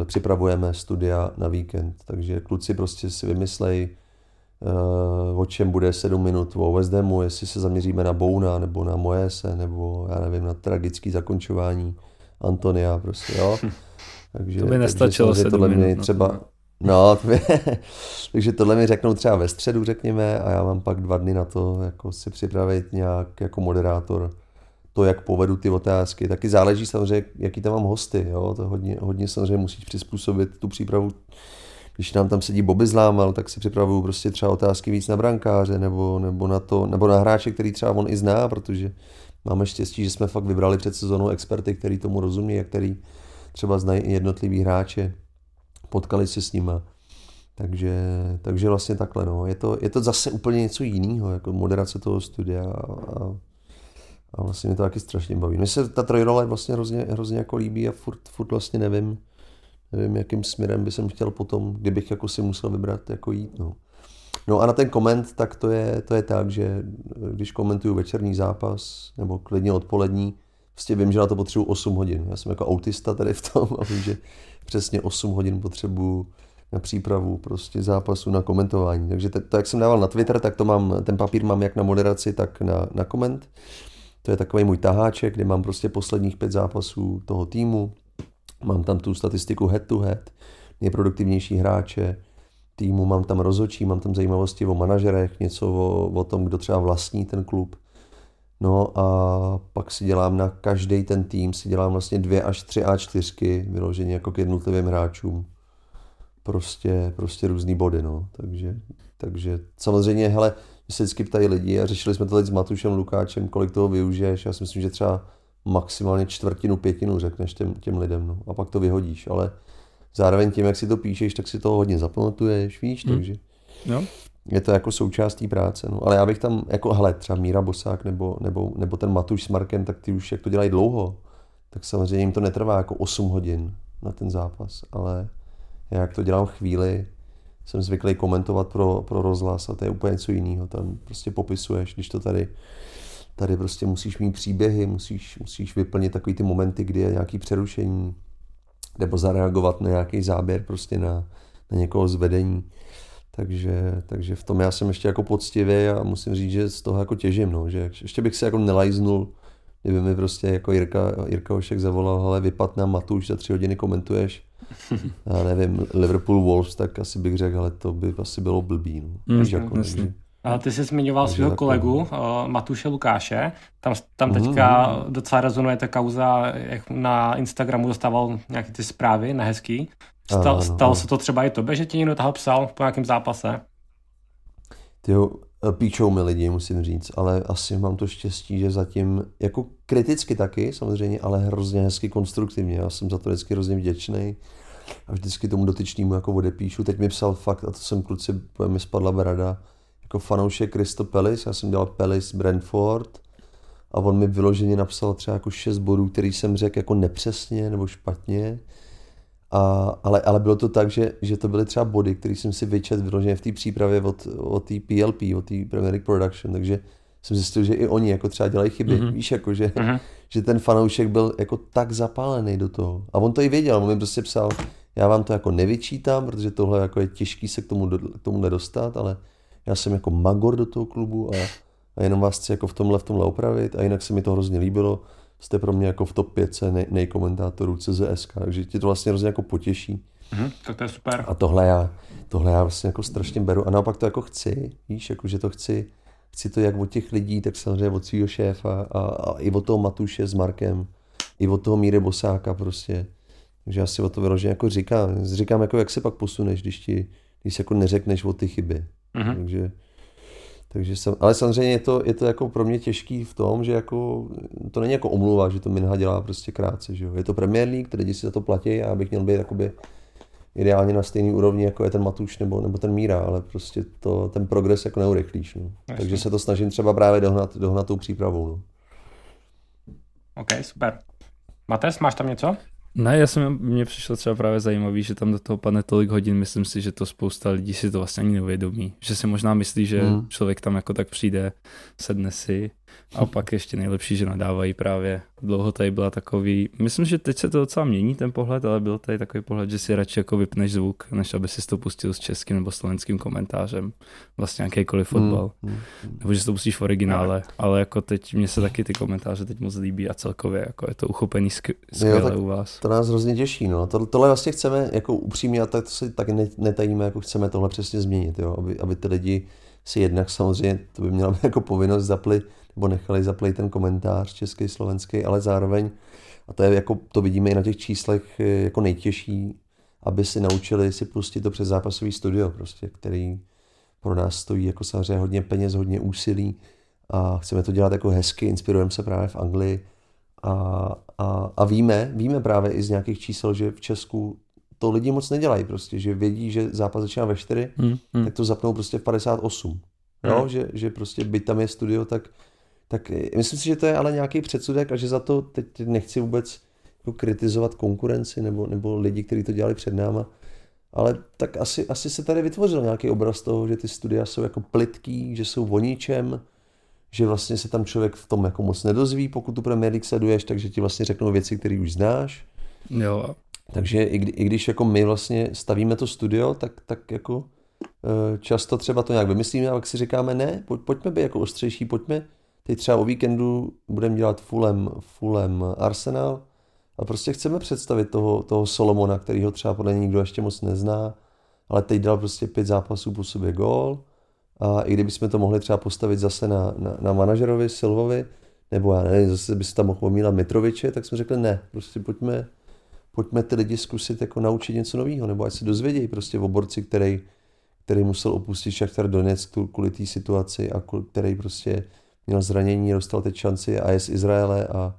připravujeme studia na víkend, takže kluci prostě si vymyslejí, o čem bude 7 minut o West Hamu, jestli se zaměříme na Bouna, nebo na Moyese, nebo já nevím, na tragické zakončování Antonia prostě, jo. Takže, to by nestačilo 7 minut. Třeba, no, takže tohle mi řeknou třeba ve středu, řekněme, a já mám pak 2 dny na to, jako si připravit nějak jako moderátor to, jak povedu ty otázky. Taky záleží samozřejmě, jaký tam mám hosty, jo. To hodně samozřejmě musíš přizpůsobit tu přípravu. Když nám tam sedí Bobby Zlámal, tak si připravuju prostě třeba otázky víc na brankáře nebo na hráče, který třeba on i zná, protože máme štěstí, že jsme fakt vybrali před sezónou experty, který tomu rozumí a který třeba znají i jednotlivý hráče, potkali se s nima. Takže vlastně takhle, no. Je to zase úplně něco jiného, jako moderace toho studia a vlastně mě to taky strašně baví. Mně se ta trojrole vlastně hrozně jako líbí a furt vlastně nevím, jakým směrem by jsem chtěl potom, kdybych jako si musel vybrat, jako jít. No a na ten koment, tak to je tak, že když komentuju večerní zápas, nebo klidně odpolední, vlastně vím, že na to potřebuji 8 hodin. Já jsem jako autista tady v tom a vím, že přesně 8 hodin potřebuji na přípravu prostě zápasu, na komentování. Takže to, jak jsem dával na Twitter, tak to mám, ten papír mám jak na moderaci, tak na koment. To je takový můj taháček, kde mám prostě posledních 5 zápasů toho týmu. Mám tam tu statistiku head-to-head, nejproduktivnější hráče týmu, mám tam rozhodčí, mám tam zajímavosti o manažerech, něco o tom, kdo třeba vlastní ten klub. No a pak si dělám na každý ten tým, si dělám vlastně 2 až 3 A4, vyloženě jako k jednotlivým hráčům. Prostě různý body, no. Takže samozřejmě, hele, se vždycky ptají lidi a řešili jsme to teď s Matušem Lukáčem, kolik toho využiješ. Já si myslím, že třeba maximálně 1/4, 1/5 řekneš těm lidem, no. A pak to vyhodíš, ale zároveň tím, jak si to píšeš, tak si toho hodně zapamatuješ, víš, takže jo. Je to jako součástí práce, no. Ale já bych tam, jako hele, třeba Míra Bosák nebo ten Matuš s Markem, tak ty už jak to dělají dlouho, tak samozřejmě jim to netrvá jako 8 hodin na ten zápas, ale já jak to dělám chvíli, jsem zvyklý komentovat pro rozhlas a to je úplně něco jiného, tam prostě popisuješ, když to tady prostě musíš mít příběhy, musíš vyplnit takový ty momenty, kdy je nějaký přerušení, nebo zareagovat na nějaký záběr prostě na někoho z vedení. Takže v tom já jsem ještě jako poctivý a musím říct, že z toho jako těžím, no, že ještě bych se jako nelajznul, kdyby mi prostě jako Jirka Hošek zavolal, hele, vypad na Matuš, za 3 hodiny komentuješ, já nevím, Liverpool Wolves, tak asi bych řekl, hele, to by asi bylo blbý, no. Takže. Ty jsi zmiňoval svého kolegu Matuše Lukáše, tam teďka docela rezonuje ta kauza, jak na Instagramu dostával nějaké ty zprávy nehezký. Stalo se to třeba i tobě, že ti někdo toho psal po nějakém zápase? Tyjo, píčou mi lidi, musím říct, ale asi mám to štěstí, že zatím, jako kriticky taky samozřejmě, ale hrozně hezky konstruktivně, já jsem za to vždycky hrozně vděčnej a vždycky tomu dotyčnému jako odepíšu. Teď mi psal fakt, a to jsem kluci, mi spadla brada, jako fanoušek Crystal Palace, já jsem dělal Palace Brentford a on mi vyloženě napsal třeba jako 6 bodů, který jsem řekl jako nepřesně nebo špatně. Ale bylo to tak, že to byly třeba body, které jsem si vyčetl vyloženě v té přípravě od té PLP, od té Premier League Production, takže jsem zjistil, že i oni jako třeba dělají chyby, víš, jako, že ten fanoušek byl jako tak zapálený do toho. A on to i věděl, on mi prostě psal, já vám to jako nevyčítám, protože tohle jako je těžký se k tomu nedostat, ale já jsem jako magor do toho klubu a jenom vás chci jako v tomhle opravit a jinak se mi to hrozně líbilo. Jste pro mě jako v top 5 nejkomentátorů CZSK, takže ti to vlastně hrozně jako potěší. Tak to je super. A tohle já vlastně jako strašně beru a naopak to jako chci, víš, jako že to chci to jak od těch lidí, tak samozřejmě od svýho šéfa a i od toho Matuše s Markem, i od toho Míry Bosáka prostě, takže já si o to vyloženě jako říkám jako jak se pak posuneš, když jako neřekneš o ty chyby, takže ale samozřejmě je to jako pro mě těžký v tom, že jako to není jako omluva, že to Minha dělá prostě krátce, že jo. Je to Premier League, ty lidi si za to platí a já bych měl být jakoby ideálně na stejný úrovni, jako je ten Matuš nebo ten Míra, ale prostě ten progres jako neurychlíš, no. Takže se to snažím třeba právě dohnat tou přípravou, no. OK, super. Mates, máš tam něco? Ne, mně přišlo třeba právě zajímavý, že tam do toho padne tolik hodin, myslím si, že to spousta lidí si to vlastně ani neuvědomí. Že si možná myslí, že člověk tam jako tak přijde, sedne si a pak ještě nejlepší, že nadávají právě. Dlouho tady byla takový, myslím, že teď se to docela mění ten pohled, ale byl tady takový pohled, že si radši jako vypneš zvuk, než aby si to pustil s českým nebo slovenským komentářem, vlastně jakýkoliv fotbal. Nebo že si to pustíš v originále, ale jako teď mně se taky ty komentáře teď moc líbí a celkově jako je to uchopený skvěle u vás. To nás hrozně těší, no. Tohle vlastně chceme jako upřímně a tak to si taky netajíme, jako chceme tohle přesně změnit, jo, aby ty lidi si jednak samozřejmě, to by měla jako povinnost nechali zaplej ten komentář český, slovenský, ale zároveň, a to je jako, to vidíme i na těch číslech jako nejtěžší, aby si naučili si pustit to předzápasový studio prostě, který pro nás stojí jako samozřejmě hodně peněz, hodně úsilí a chceme to dělat jako hezky, inspirujeme se právě v Anglii a víme právě i z nějakých čísel, že v Česku to lidi moc nedělají prostě, že vědí, že zápas začíná ve 4, tak to zapnou prostě v 58. No, že prostě byť tam je studio, tak myslím si, že to je ale nějaký předsudek a že za to teď nechci vůbec jako kritizovat konkurenci nebo lidi, kteří to dělali před náma, ale tak asi se tady vytvořil nějaký obraz toho, že ty studia jsou jako plytký, že jsou o ničem, že vlastně se tam člověk v tom jako moc nedozví, pokud tu Premier League sleduješ, takže ti vlastně řeknou věci, které už znáš. Jo. Takže i když jako my vlastně stavíme to studio, tak jako často třeba to nějak vymyslíme a pak si říkáme ne, pojďme být jako ostřejší, pojďme. Teď třeba o víkendu budeme dělat Fulham Arsenal a prostě chceme představit toho Solomona, kterýho třeba podle něj nikdo ještě moc nezná, ale teď dal prostě 5 zápasů po sobě gól a i kdybychom to mohli třeba postavit zase na manažerovi Silvovi, nebo já nevím, zase by se tam mohl pomílat Mitroviče, tak jsme řekli ne, prostě pojďme ty lidi zkusit jako naučit něco nového, nebo ať se dozvědějí prostě o borci, který musel opustit Šachtar Donetsk kvůli té situaci a který prostě měl zranění, dostal teď šanci a je z Izraele a,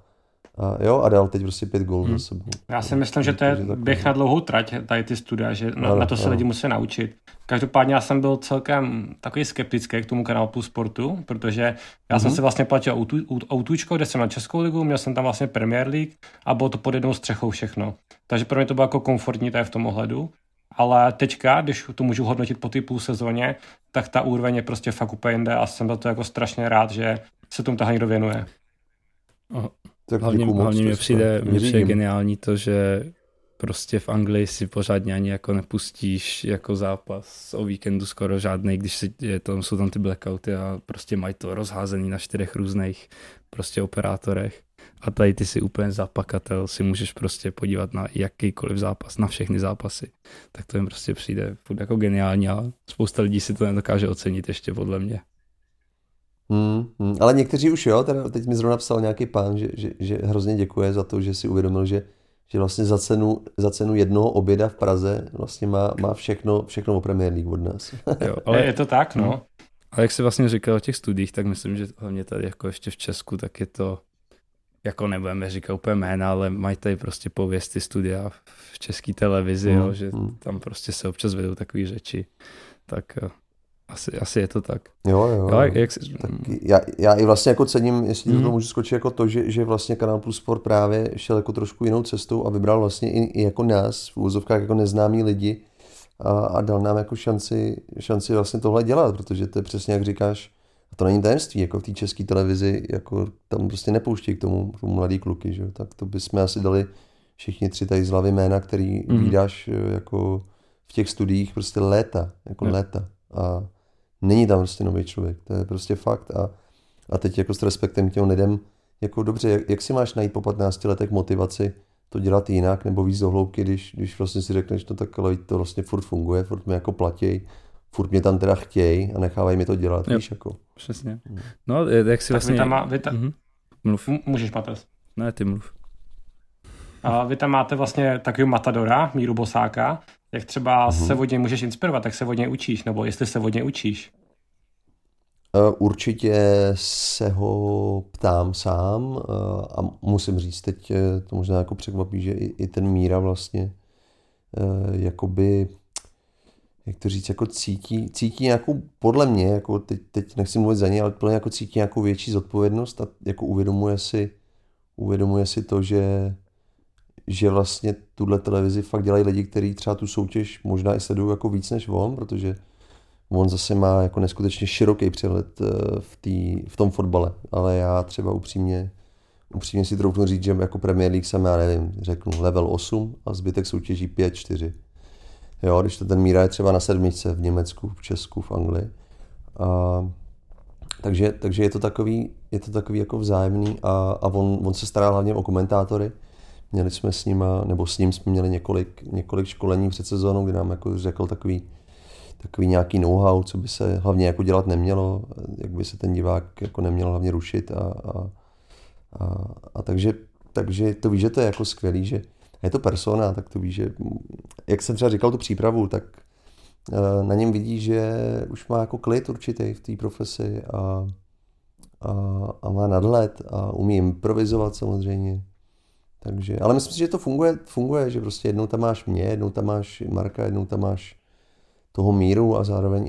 Jo, a dal teď prostě 5 gólů za sebou. Já si myslím, že to je běh na dlouhou trať, tady ty studia, že na to se lidi musí naučit. Každopádně já jsem byl celkem takový skeptický k tomu Canal+ Sportu, protože já jsem se vlastně platil autůčko, kde jsem na Českou ligu, měl jsem tam vlastně Premier League a bylo to pod jednou střechou všechno. Takže pro mě to bylo jako komfortní tady v tom ohledu. Ale teďka, když to můžu hodnotit po té půl sezóně, tak ta úroveň je prostě fakt úplně jinde a jsem za to jako strašně rád, že se tomu tahle někdo věnuje. Aha. Hlavně mi přijde geniální to, že prostě v Anglii si pořádně ani jako nepustíš jako zápas o víkendu skoro žádnej, když jsou tam ty blackouty a prostě mají to rozházený na 4 různých prostě operátorech. A tady ty si úplně zapakatel, si můžeš prostě podívat na jakýkoliv zápas, na všechny zápasy. Tak to jim prostě přijde jako geniální a spousta lidí si to nedokáže ocenit ještě podle mě. Ale někteří už jo, teda teď mi zrovna psal nějaký pán, že hrozně děkuje za to, že si uvědomil, že vlastně za cenu jednoho oběda v Praze vlastně má všechno o Premier League od nás. Jo, ale je to tak, no. A jak jsi vlastně říkal o těch studiích, tak myslím, že hlavně tady jako ještě v Česku, tak je to, jako nebudeme říkat úplně jména, ale mají tady prostě pověsty studia v české televizi, jo, že tam prostě se občas vedou takové řeči, tak asi je to tak. Jo. Já i vlastně jako cením, jestli to můžu skočit, jako to, že vlastně Canal+ Sport právě šel jako trošku jinou cestou a vybral vlastně i jako nás v úvozovkách jako neznámí lidi a dal nám jako šanci vlastně tohle dělat, protože to je přesně jak říkáš, a to není tajemství, jako v té české televizi, jako tam prostě nepouštějí k tomu mladý kluky, že? Tak to bychom asi dali všichni 3 tady z hlavy jména, který vídáš jako v těch studiích prostě léta. A není tam prostě nový člověk, to je prostě fakt a teď jako s respektem k těm lidem, jako dobře, jak si máš najít po 15 letech motivaci to dělat jinak nebo víc do hloubky, když vlastně si řekneš, no tak ale to vlastně furt funguje, furt mi jako platí, furt mě tam teda chtějí a nechávají mi to dělat, jo, víš jako. Přesně. No jak si tak vlastně... Mluv. Můžeš, Matas. Ne, ty mluv. A vy tam máte vlastně takový matadora, Míru Bosáka, jak třeba se od něj můžeš inspirovat, tak se od něj učíš, nebo jestli se od něj učíš? Určitě se ho ptám sám a musím říct, teď to možná jako překvapí, že i ten Míra vlastně jakoby, jak to říct, jako cítí nějakou, podle mě, jako teď nechci mluvit za něj, ale podle mě jako cítí nějakou větší zodpovědnost a jako uvědomuje si to, že vlastně tuhle televizi fakt dělají lidi, kteří třeba tu soutěž možná i sledují jako víc než on, protože on zase má jako neskutečně široký přehled v tom fotbale, ale já třeba upřímně si troufnu říct, že jako Premier League jsem, já nevím, řeknu level 8 a zbytek soutěží 5-4. Jo, když to ten Míra je třeba na 7 v Německu, v Česku, v Anglii. Takže je to takový jako vzájemný a on se stará hlavně o komentátory. Měli jsme s ním, nebo s ním jsme měli několik školení před sezónou, kdy nám jako řekl takový nějaký know-how, co by se hlavně jako dělat nemělo, jak by se ten divák jako neměl hlavně rušit a takže to víš, že to je jako skvělý, že je to persona, tak to víš, že jak jsem třeba říkal tu přípravu, tak na něm vidí, že už má jako klid určitý v té profesi a má nadhled a umí improvizovat samozřejmě. Takže, ale myslím si, že to funguje, že prostě jednou tam máš mě, jednou tam máš Marka, jednou tam máš toho Míru a zároveň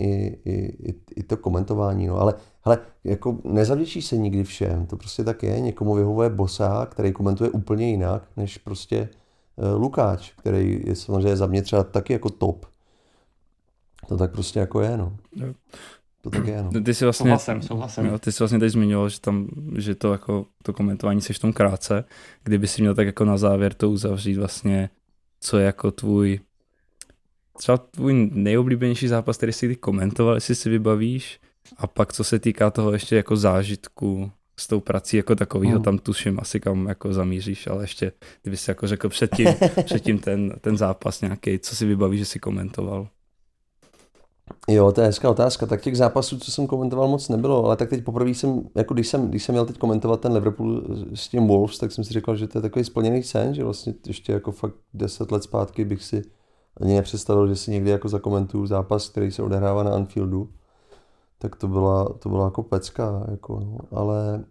i to komentování, no. Ale hele, jako nezavděčíš se nikdy všem, to prostě tak je, někomu vyhovuje Bosa, který komentuje úplně jinak, než prostě Lukáč, který je samozřejmě za mě třeba taky jako top. To tak prostě jako je, no. To tak je, no. Ty jsi vlastně, souhlasím. No, ty jsi vlastně tady zmiňoval, že to, jako, to komentování jsi v tom krátce, kdyby si měl tak jako na závěr to uzavřít vlastně, co je jako tvůj nejoblíbenější zápas, který jsi kdy komentoval, jestli si vybavíš, a pak co se týká toho ještě jako zážitku s tou prací jako takovýho, tam tuším asi kam jako zamíříš, ale ještě kdyby jsi jako řekl předtím ten zápas nějaký, co si vybavíš, že jsi komentoval. Jo, to je hezká otázka. Tak těch zápasů, co jsem komentoval, moc nebylo, ale tak teď poprvé jsem, jako když jsem měl teď komentovat ten Liverpool s tím Wolves, tak jsem si říkal, že to je takový splněný sen, že vlastně ještě jako fakt 10 let zpátky bych si ani nepředstavil, že si někdy jako zakomentuju zápas, který se odehrává na Anfieldu. Tak to byla jako pecka, jako, no. Ale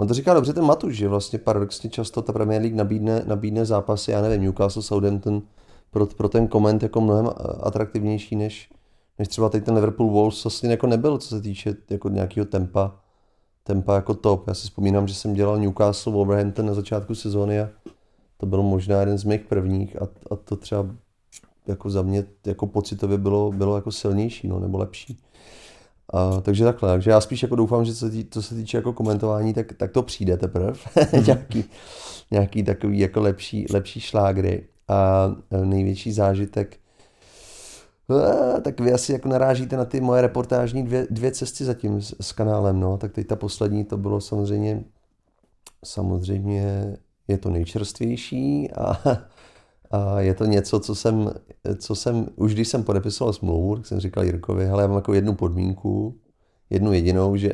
On to říká dobře ten Matuš, že vlastně paradoxně často ta Premier League nabídne zápasy, já nevím, Newcastle, Southampton, pro ten koment jako mnohem atraktivnější, než třeba teď ten Liverpool Wolves vlastně jako nebyl, co se týče jako nějakého tempa jako top. Já si vzpomínám, že jsem dělal Newcastle, Wolverhampton na začátku sezóny a to byl možná jeden z mých prvních a to třeba jako za mě jako pocitově bylo jako silnější, no, nebo lepší. A, takže takhle, takže já spíš jako doufám, že co se týče jako komentování, tak to přijde teprve, nějaký takový jako lepší šlágry a největší zážitek. Tak vy asi jako narážíte na ty moje reportážní dvě cesty zatím s kanálem, no, tak teď ta poslední to bylo samozřejmě je to nejčerstvější a je to něco, co jsem už když jsem podepisoval smlouvu, tak jsem říkal Jirkovi, hele, já mám jako jednu podmínku, jednu jedinou, že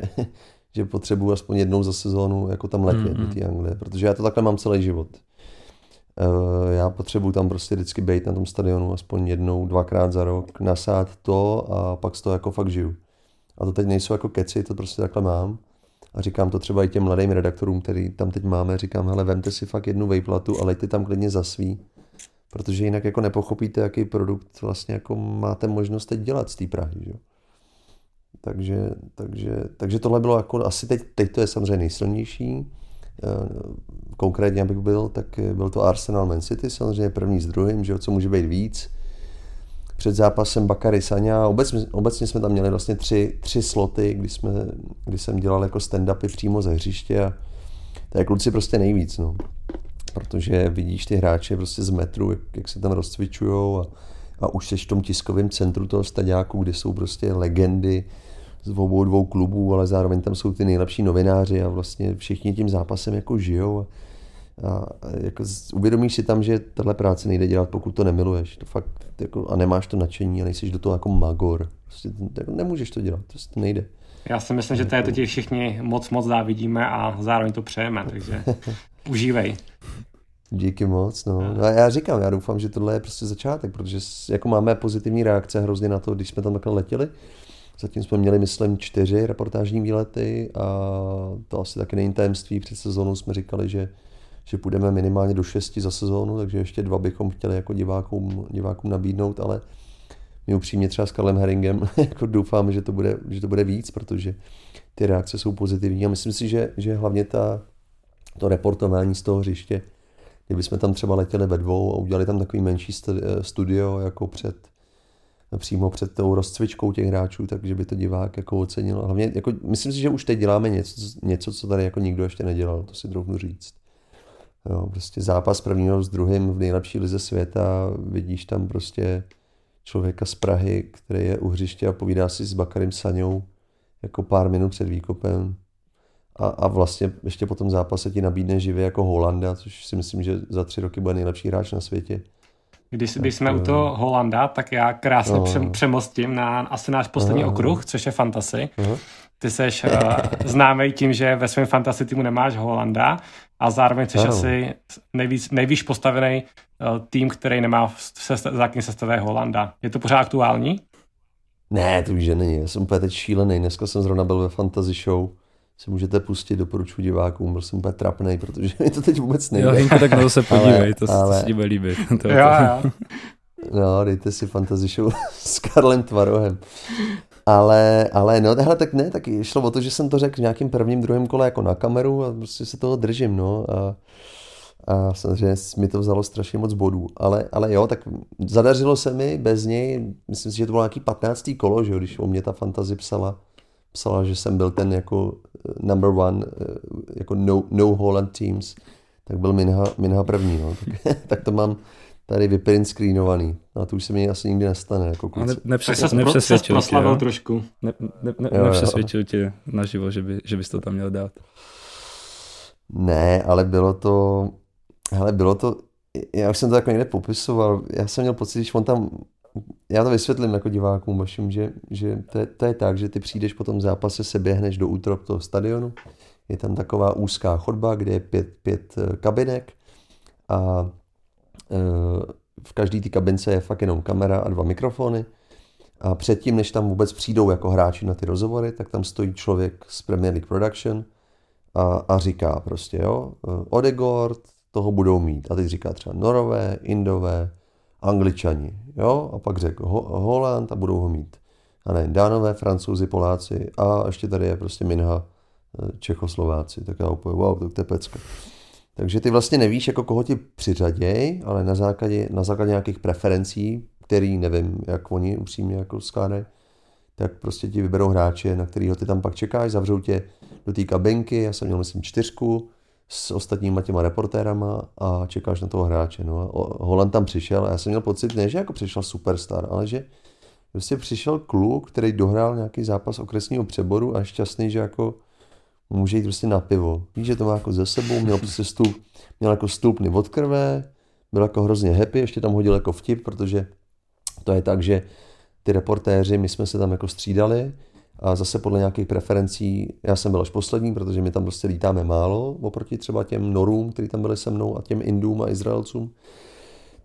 potřebuji aspoň jednou za sezónu jako tam letět do té Anglie, protože já to takhle mám celý život. Já potřebuji tam prostě vždycky být na tom stadionu aspoň jednou, dvakrát za rok, nasát to a pak z toho jako fakt žiju. A to teď nejsou jako keci, to prostě takhle mám. A říkám to třeba i těm mladým redaktorům, který tam teď máme, říkám, hele, vemte si fakt jednu vejplatu a lejte tam klidně za svý. Protože jinak jako nepochopíte, jaký produkt vlastně jako máte možnost teď dělat z té Prahy, že? Takže tohle bylo jako, asi teď to je samozřejmě nejsilnější. Konkrétně abych byl, tak byl to Arsenal Man City, samozřejmě první s druhým, že co může být víc. Před zápasem Bakary Saňa, obecně jsme tam měli vlastně tři sloty, kdy jsem dělal jako stand-upy přímo ze hřiště a to je kluci prostě nejvíc, no. Protože vidíš ty hráče prostě z metru, jak se tam rozcvičujou a už jsi v tom tiskovém centru toho staďáku, kde jsou prostě legendy z obou dvou klubů, ale zároveň tam jsou ty nejlepší novináři a vlastně všichni tím zápasem jako žijou a jako uvědomíš si tam, že tahle práce nejde dělat, pokud to nemiluješ, to fakt jako, a nemáš to nadšení a nejsiš do toho jako magor, prostě jako nemůžeš to dělat, prostě to nejde. Já si myslím, že tady to ti všichni moc závidíme a zároveň to přejeme, takže užívej. Díky moc, no. A já říkám, já doufám, že tohle je prostě začátek, protože jako máme pozitivní reakce hrozně na to, když jsme tam takhle letěli. Zatím jsme měli, myslím, 4 reportážní výlety a to asi taky není tajemství. Před sezónou jsme říkali, že půjdeme minimálně do 6 za sezónu, takže ještě 2 bychom chtěli jako divákům nabídnout, ale my upřímně třeba s Karlem Herringem jako doufáme, že to bude víc, protože ty reakce jsou pozitivní a myslím si, že hlavně to reportování z toho hřiště, kdybychom tam třeba letěli ve 2 a udělali tam takový menší studio jako přímo před tou rozcvičkou těch hráčů, takže by to divák jako ocenil. Hlavně, jako, myslím si, že už teď děláme něco, co tady jako nikdo ještě nedělal, to si troufnu říct. Jo, prostě zápas prvního s druhým v nejlepší lize světa, vidíš tam prostě člověka z Prahy, který je u hřiště a povídá si s Bakarym Saňou jako pár minut před výkopem a vlastně ještě po tom zápase ti nabídne živě jako Holanda, což si myslím, že za 3 roky bude nejlepší hráč na světě. Když jsme u toho Holanda, tak já krásně přemostím na asi náš poslední okruh, což je fantasy. Ty seš známý tím, že ve svém fantasy týmu nemáš Holanda a zároveň jsi asi nejvíc postavený tým, který nemá základní sestavě Holanda. Je to pořád aktuální? Ne, to už že není. Já jsem úplně teď šílený. Dneska jsem zrovna byl ve fantasy show. Si můžete pustit, doporučuji divákům, byl jsem úplně trapnej, protože mi to teď vůbec nejde. Jo, tak na to se podívej, to se ti bude líbit. Jo. No, dejte si fantasy show s Karlem Tvarohem. Ale no, hele, tak ne, tak šlo o to, že jsem to řekl v nějakým prvním, druhém kole jako na kameru a prostě se toho držím, no. A samozřejmě mi to vzalo strašně moc bodů, ale jo, tak zadařilo se mi bez něj, myslím si, že to bylo nějaký 15. kolo, že jo, když o mě ta fantasy psala, že jsem byl ten jako number one, jako no Holland teams, tak byl Minha první, no. tak to mám tady vyprint screenovaný, a to už se mi asi nikdy nestane, jako kluci. Nepřesvědčil tě, jo? Trošku. Nepřesvědčil tě naživo, že bys to tam měl dát. Ne, ale bylo to, já už jsem to jako někde popisoval, já jsem měl pocit, že on tam, já to vysvětlím jako divákům vašim, že to je tak, že ty přijdeš po tom zápase, se běhneš do útrop toho stadionu, je tam taková úzká chodba, kde je 5 kabinek a v každý té kabince je fakt jenom kamera a 2 mikrofony a předtím, než tam vůbec přijdou jako hráči na ty rozhovory, tak tam stojí člověk z Premier League Production a říká prostě, jo, Odegaard, toho budou mít. A teď říká třeba Norové, Indové, Angličani, jo, a pak řekl Holand a budou ho mít. A ne, Dánové, Francouzi, Poláci a ještě tady je prostě Minha, Čechoslováci, tak já úplně, wow, to je pecka. Takže ty vlastně nevíš, jako koho ti přiřaděj, ale na základě nějakých preferencí, který nevím, jak oni upřímně jako skládají, tak prostě ti vyberou hráče, na kterýho ty tam pak čekáš, zavřou tě do té kabinky, já jsem měl myslím 4 s ostatníma těma reportérama a čekáš na toho hráče. No a Holand tam přišel a já jsem měl pocit, ne, že jako přišel superstar, ale že prostě přišel kluk, který dohrál nějaký zápas okresního přeboru a šťastný, že jako může jít prostě na pivo. Víš, že to má jako ze sebou, měl prostě měl jako stůpny od krve, byl jako hrozně happy, ještě tam hodil jako vtip, protože to je tak, že ty reportéři, my jsme se tam jako střídali a zase podle nějakých preferencí, já jsem byl až poslední, protože my tam prostě lítáme málo, oproti třeba těm Norům, kteří tam byli se mnou a těm Indům a Izraelcům.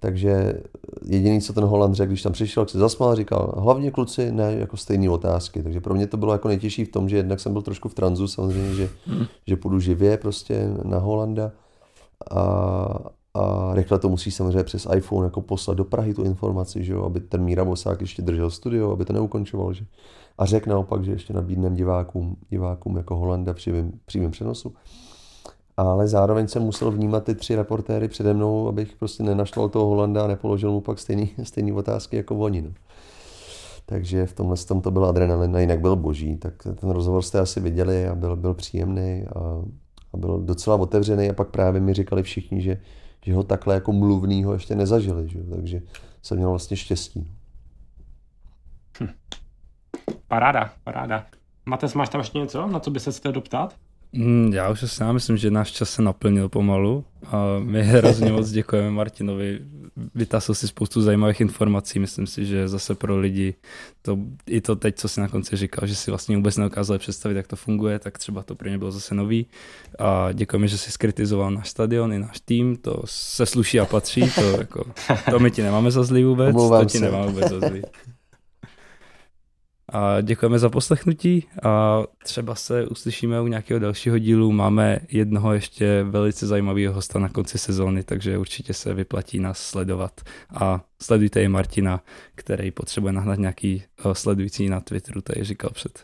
Takže jediný, co ten Holand řekl, když tam přišel, jak se zasmál, říkal, hlavně kluci, ne, jako stejné otázky. Takže pro mě to bylo jako nejtěžší v tom, že jednak jsem byl trošku v tranzu, samozřejmě, že půjdu živě prostě na Holanda a rychle to musí samozřejmě přes iPhone jako poslat do Prahy tu informaci, že jo, aby ten Míra Bosák ještě držel studio, aby to neukončoval, že. A řekl naopak, že ještě nabídnem divákům jako Holanda v přímém přenosu. Ale zároveň jsem musel vnímat ty 3 reportéry přede mnou, abych prostě nenaštval toho Holanda a nepoložil mu pak stejný otázky jako oni. No. Takže v tomhle to byla adrenalina, jinak byl boží. Tak ten rozhovor jste asi viděli a byl příjemný a byl docela otevřený. A pak právě mi říkali všichni, že ho takhle jako mluvnýho ještě nezažili. Že? Takže jsem měl vlastně štěstí. Paráda. Matej, máš tam ještě něco, na co by se chtěl doptat? Já už asi myslím, že náš čas se naplnil pomalu a my hrozně moc děkujeme Martinovi. Vytáhl si spoustu zajímavých informací, myslím si, že zase pro lidi to teď, co si na konci říkal, že si vlastně vůbec neukázali představit, jak to funguje, tak třeba to pro mě bylo zase nový. A děkujeme, že jsi skritizoval náš stadion i náš tým, to se sluší a patří, to my ti nemáme za zlý vůbec, nemáme vůbec za zlý. A děkujeme za poslechnutí a třeba se uslyšíme u nějakého dalšího dílu. Máme jednoho ještě velice zajímavého hosta na konci sezóny, takže určitě se vyplatí nás sledovat. A sledujte i Martina, který potřebuje nahnat nějaký sledující na Twitteru, tady říkal před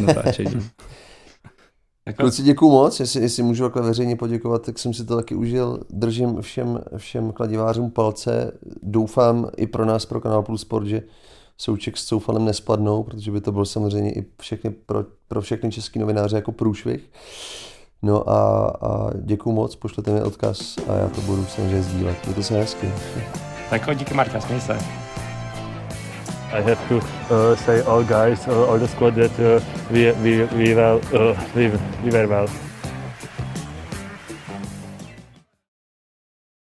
natáčením. Kluci, děkuju moc, jestli můžu takhle veřejně poděkovat, tak jsem si to taky užil. Držím všem kladivářům palce, doufám i pro nás, pro Canal+ Sport, že Souček s Coufalem nespadnou, protože by to bylo samozřejmě i pro všechny český novináře jako průšvih. No a děkuju moc, pošlete mi odkaz a já to budu samozřejmě sdílet. Mějte se hezky. Tak díky, Marta, směj se. I have to say all guys, all the squad that we were well.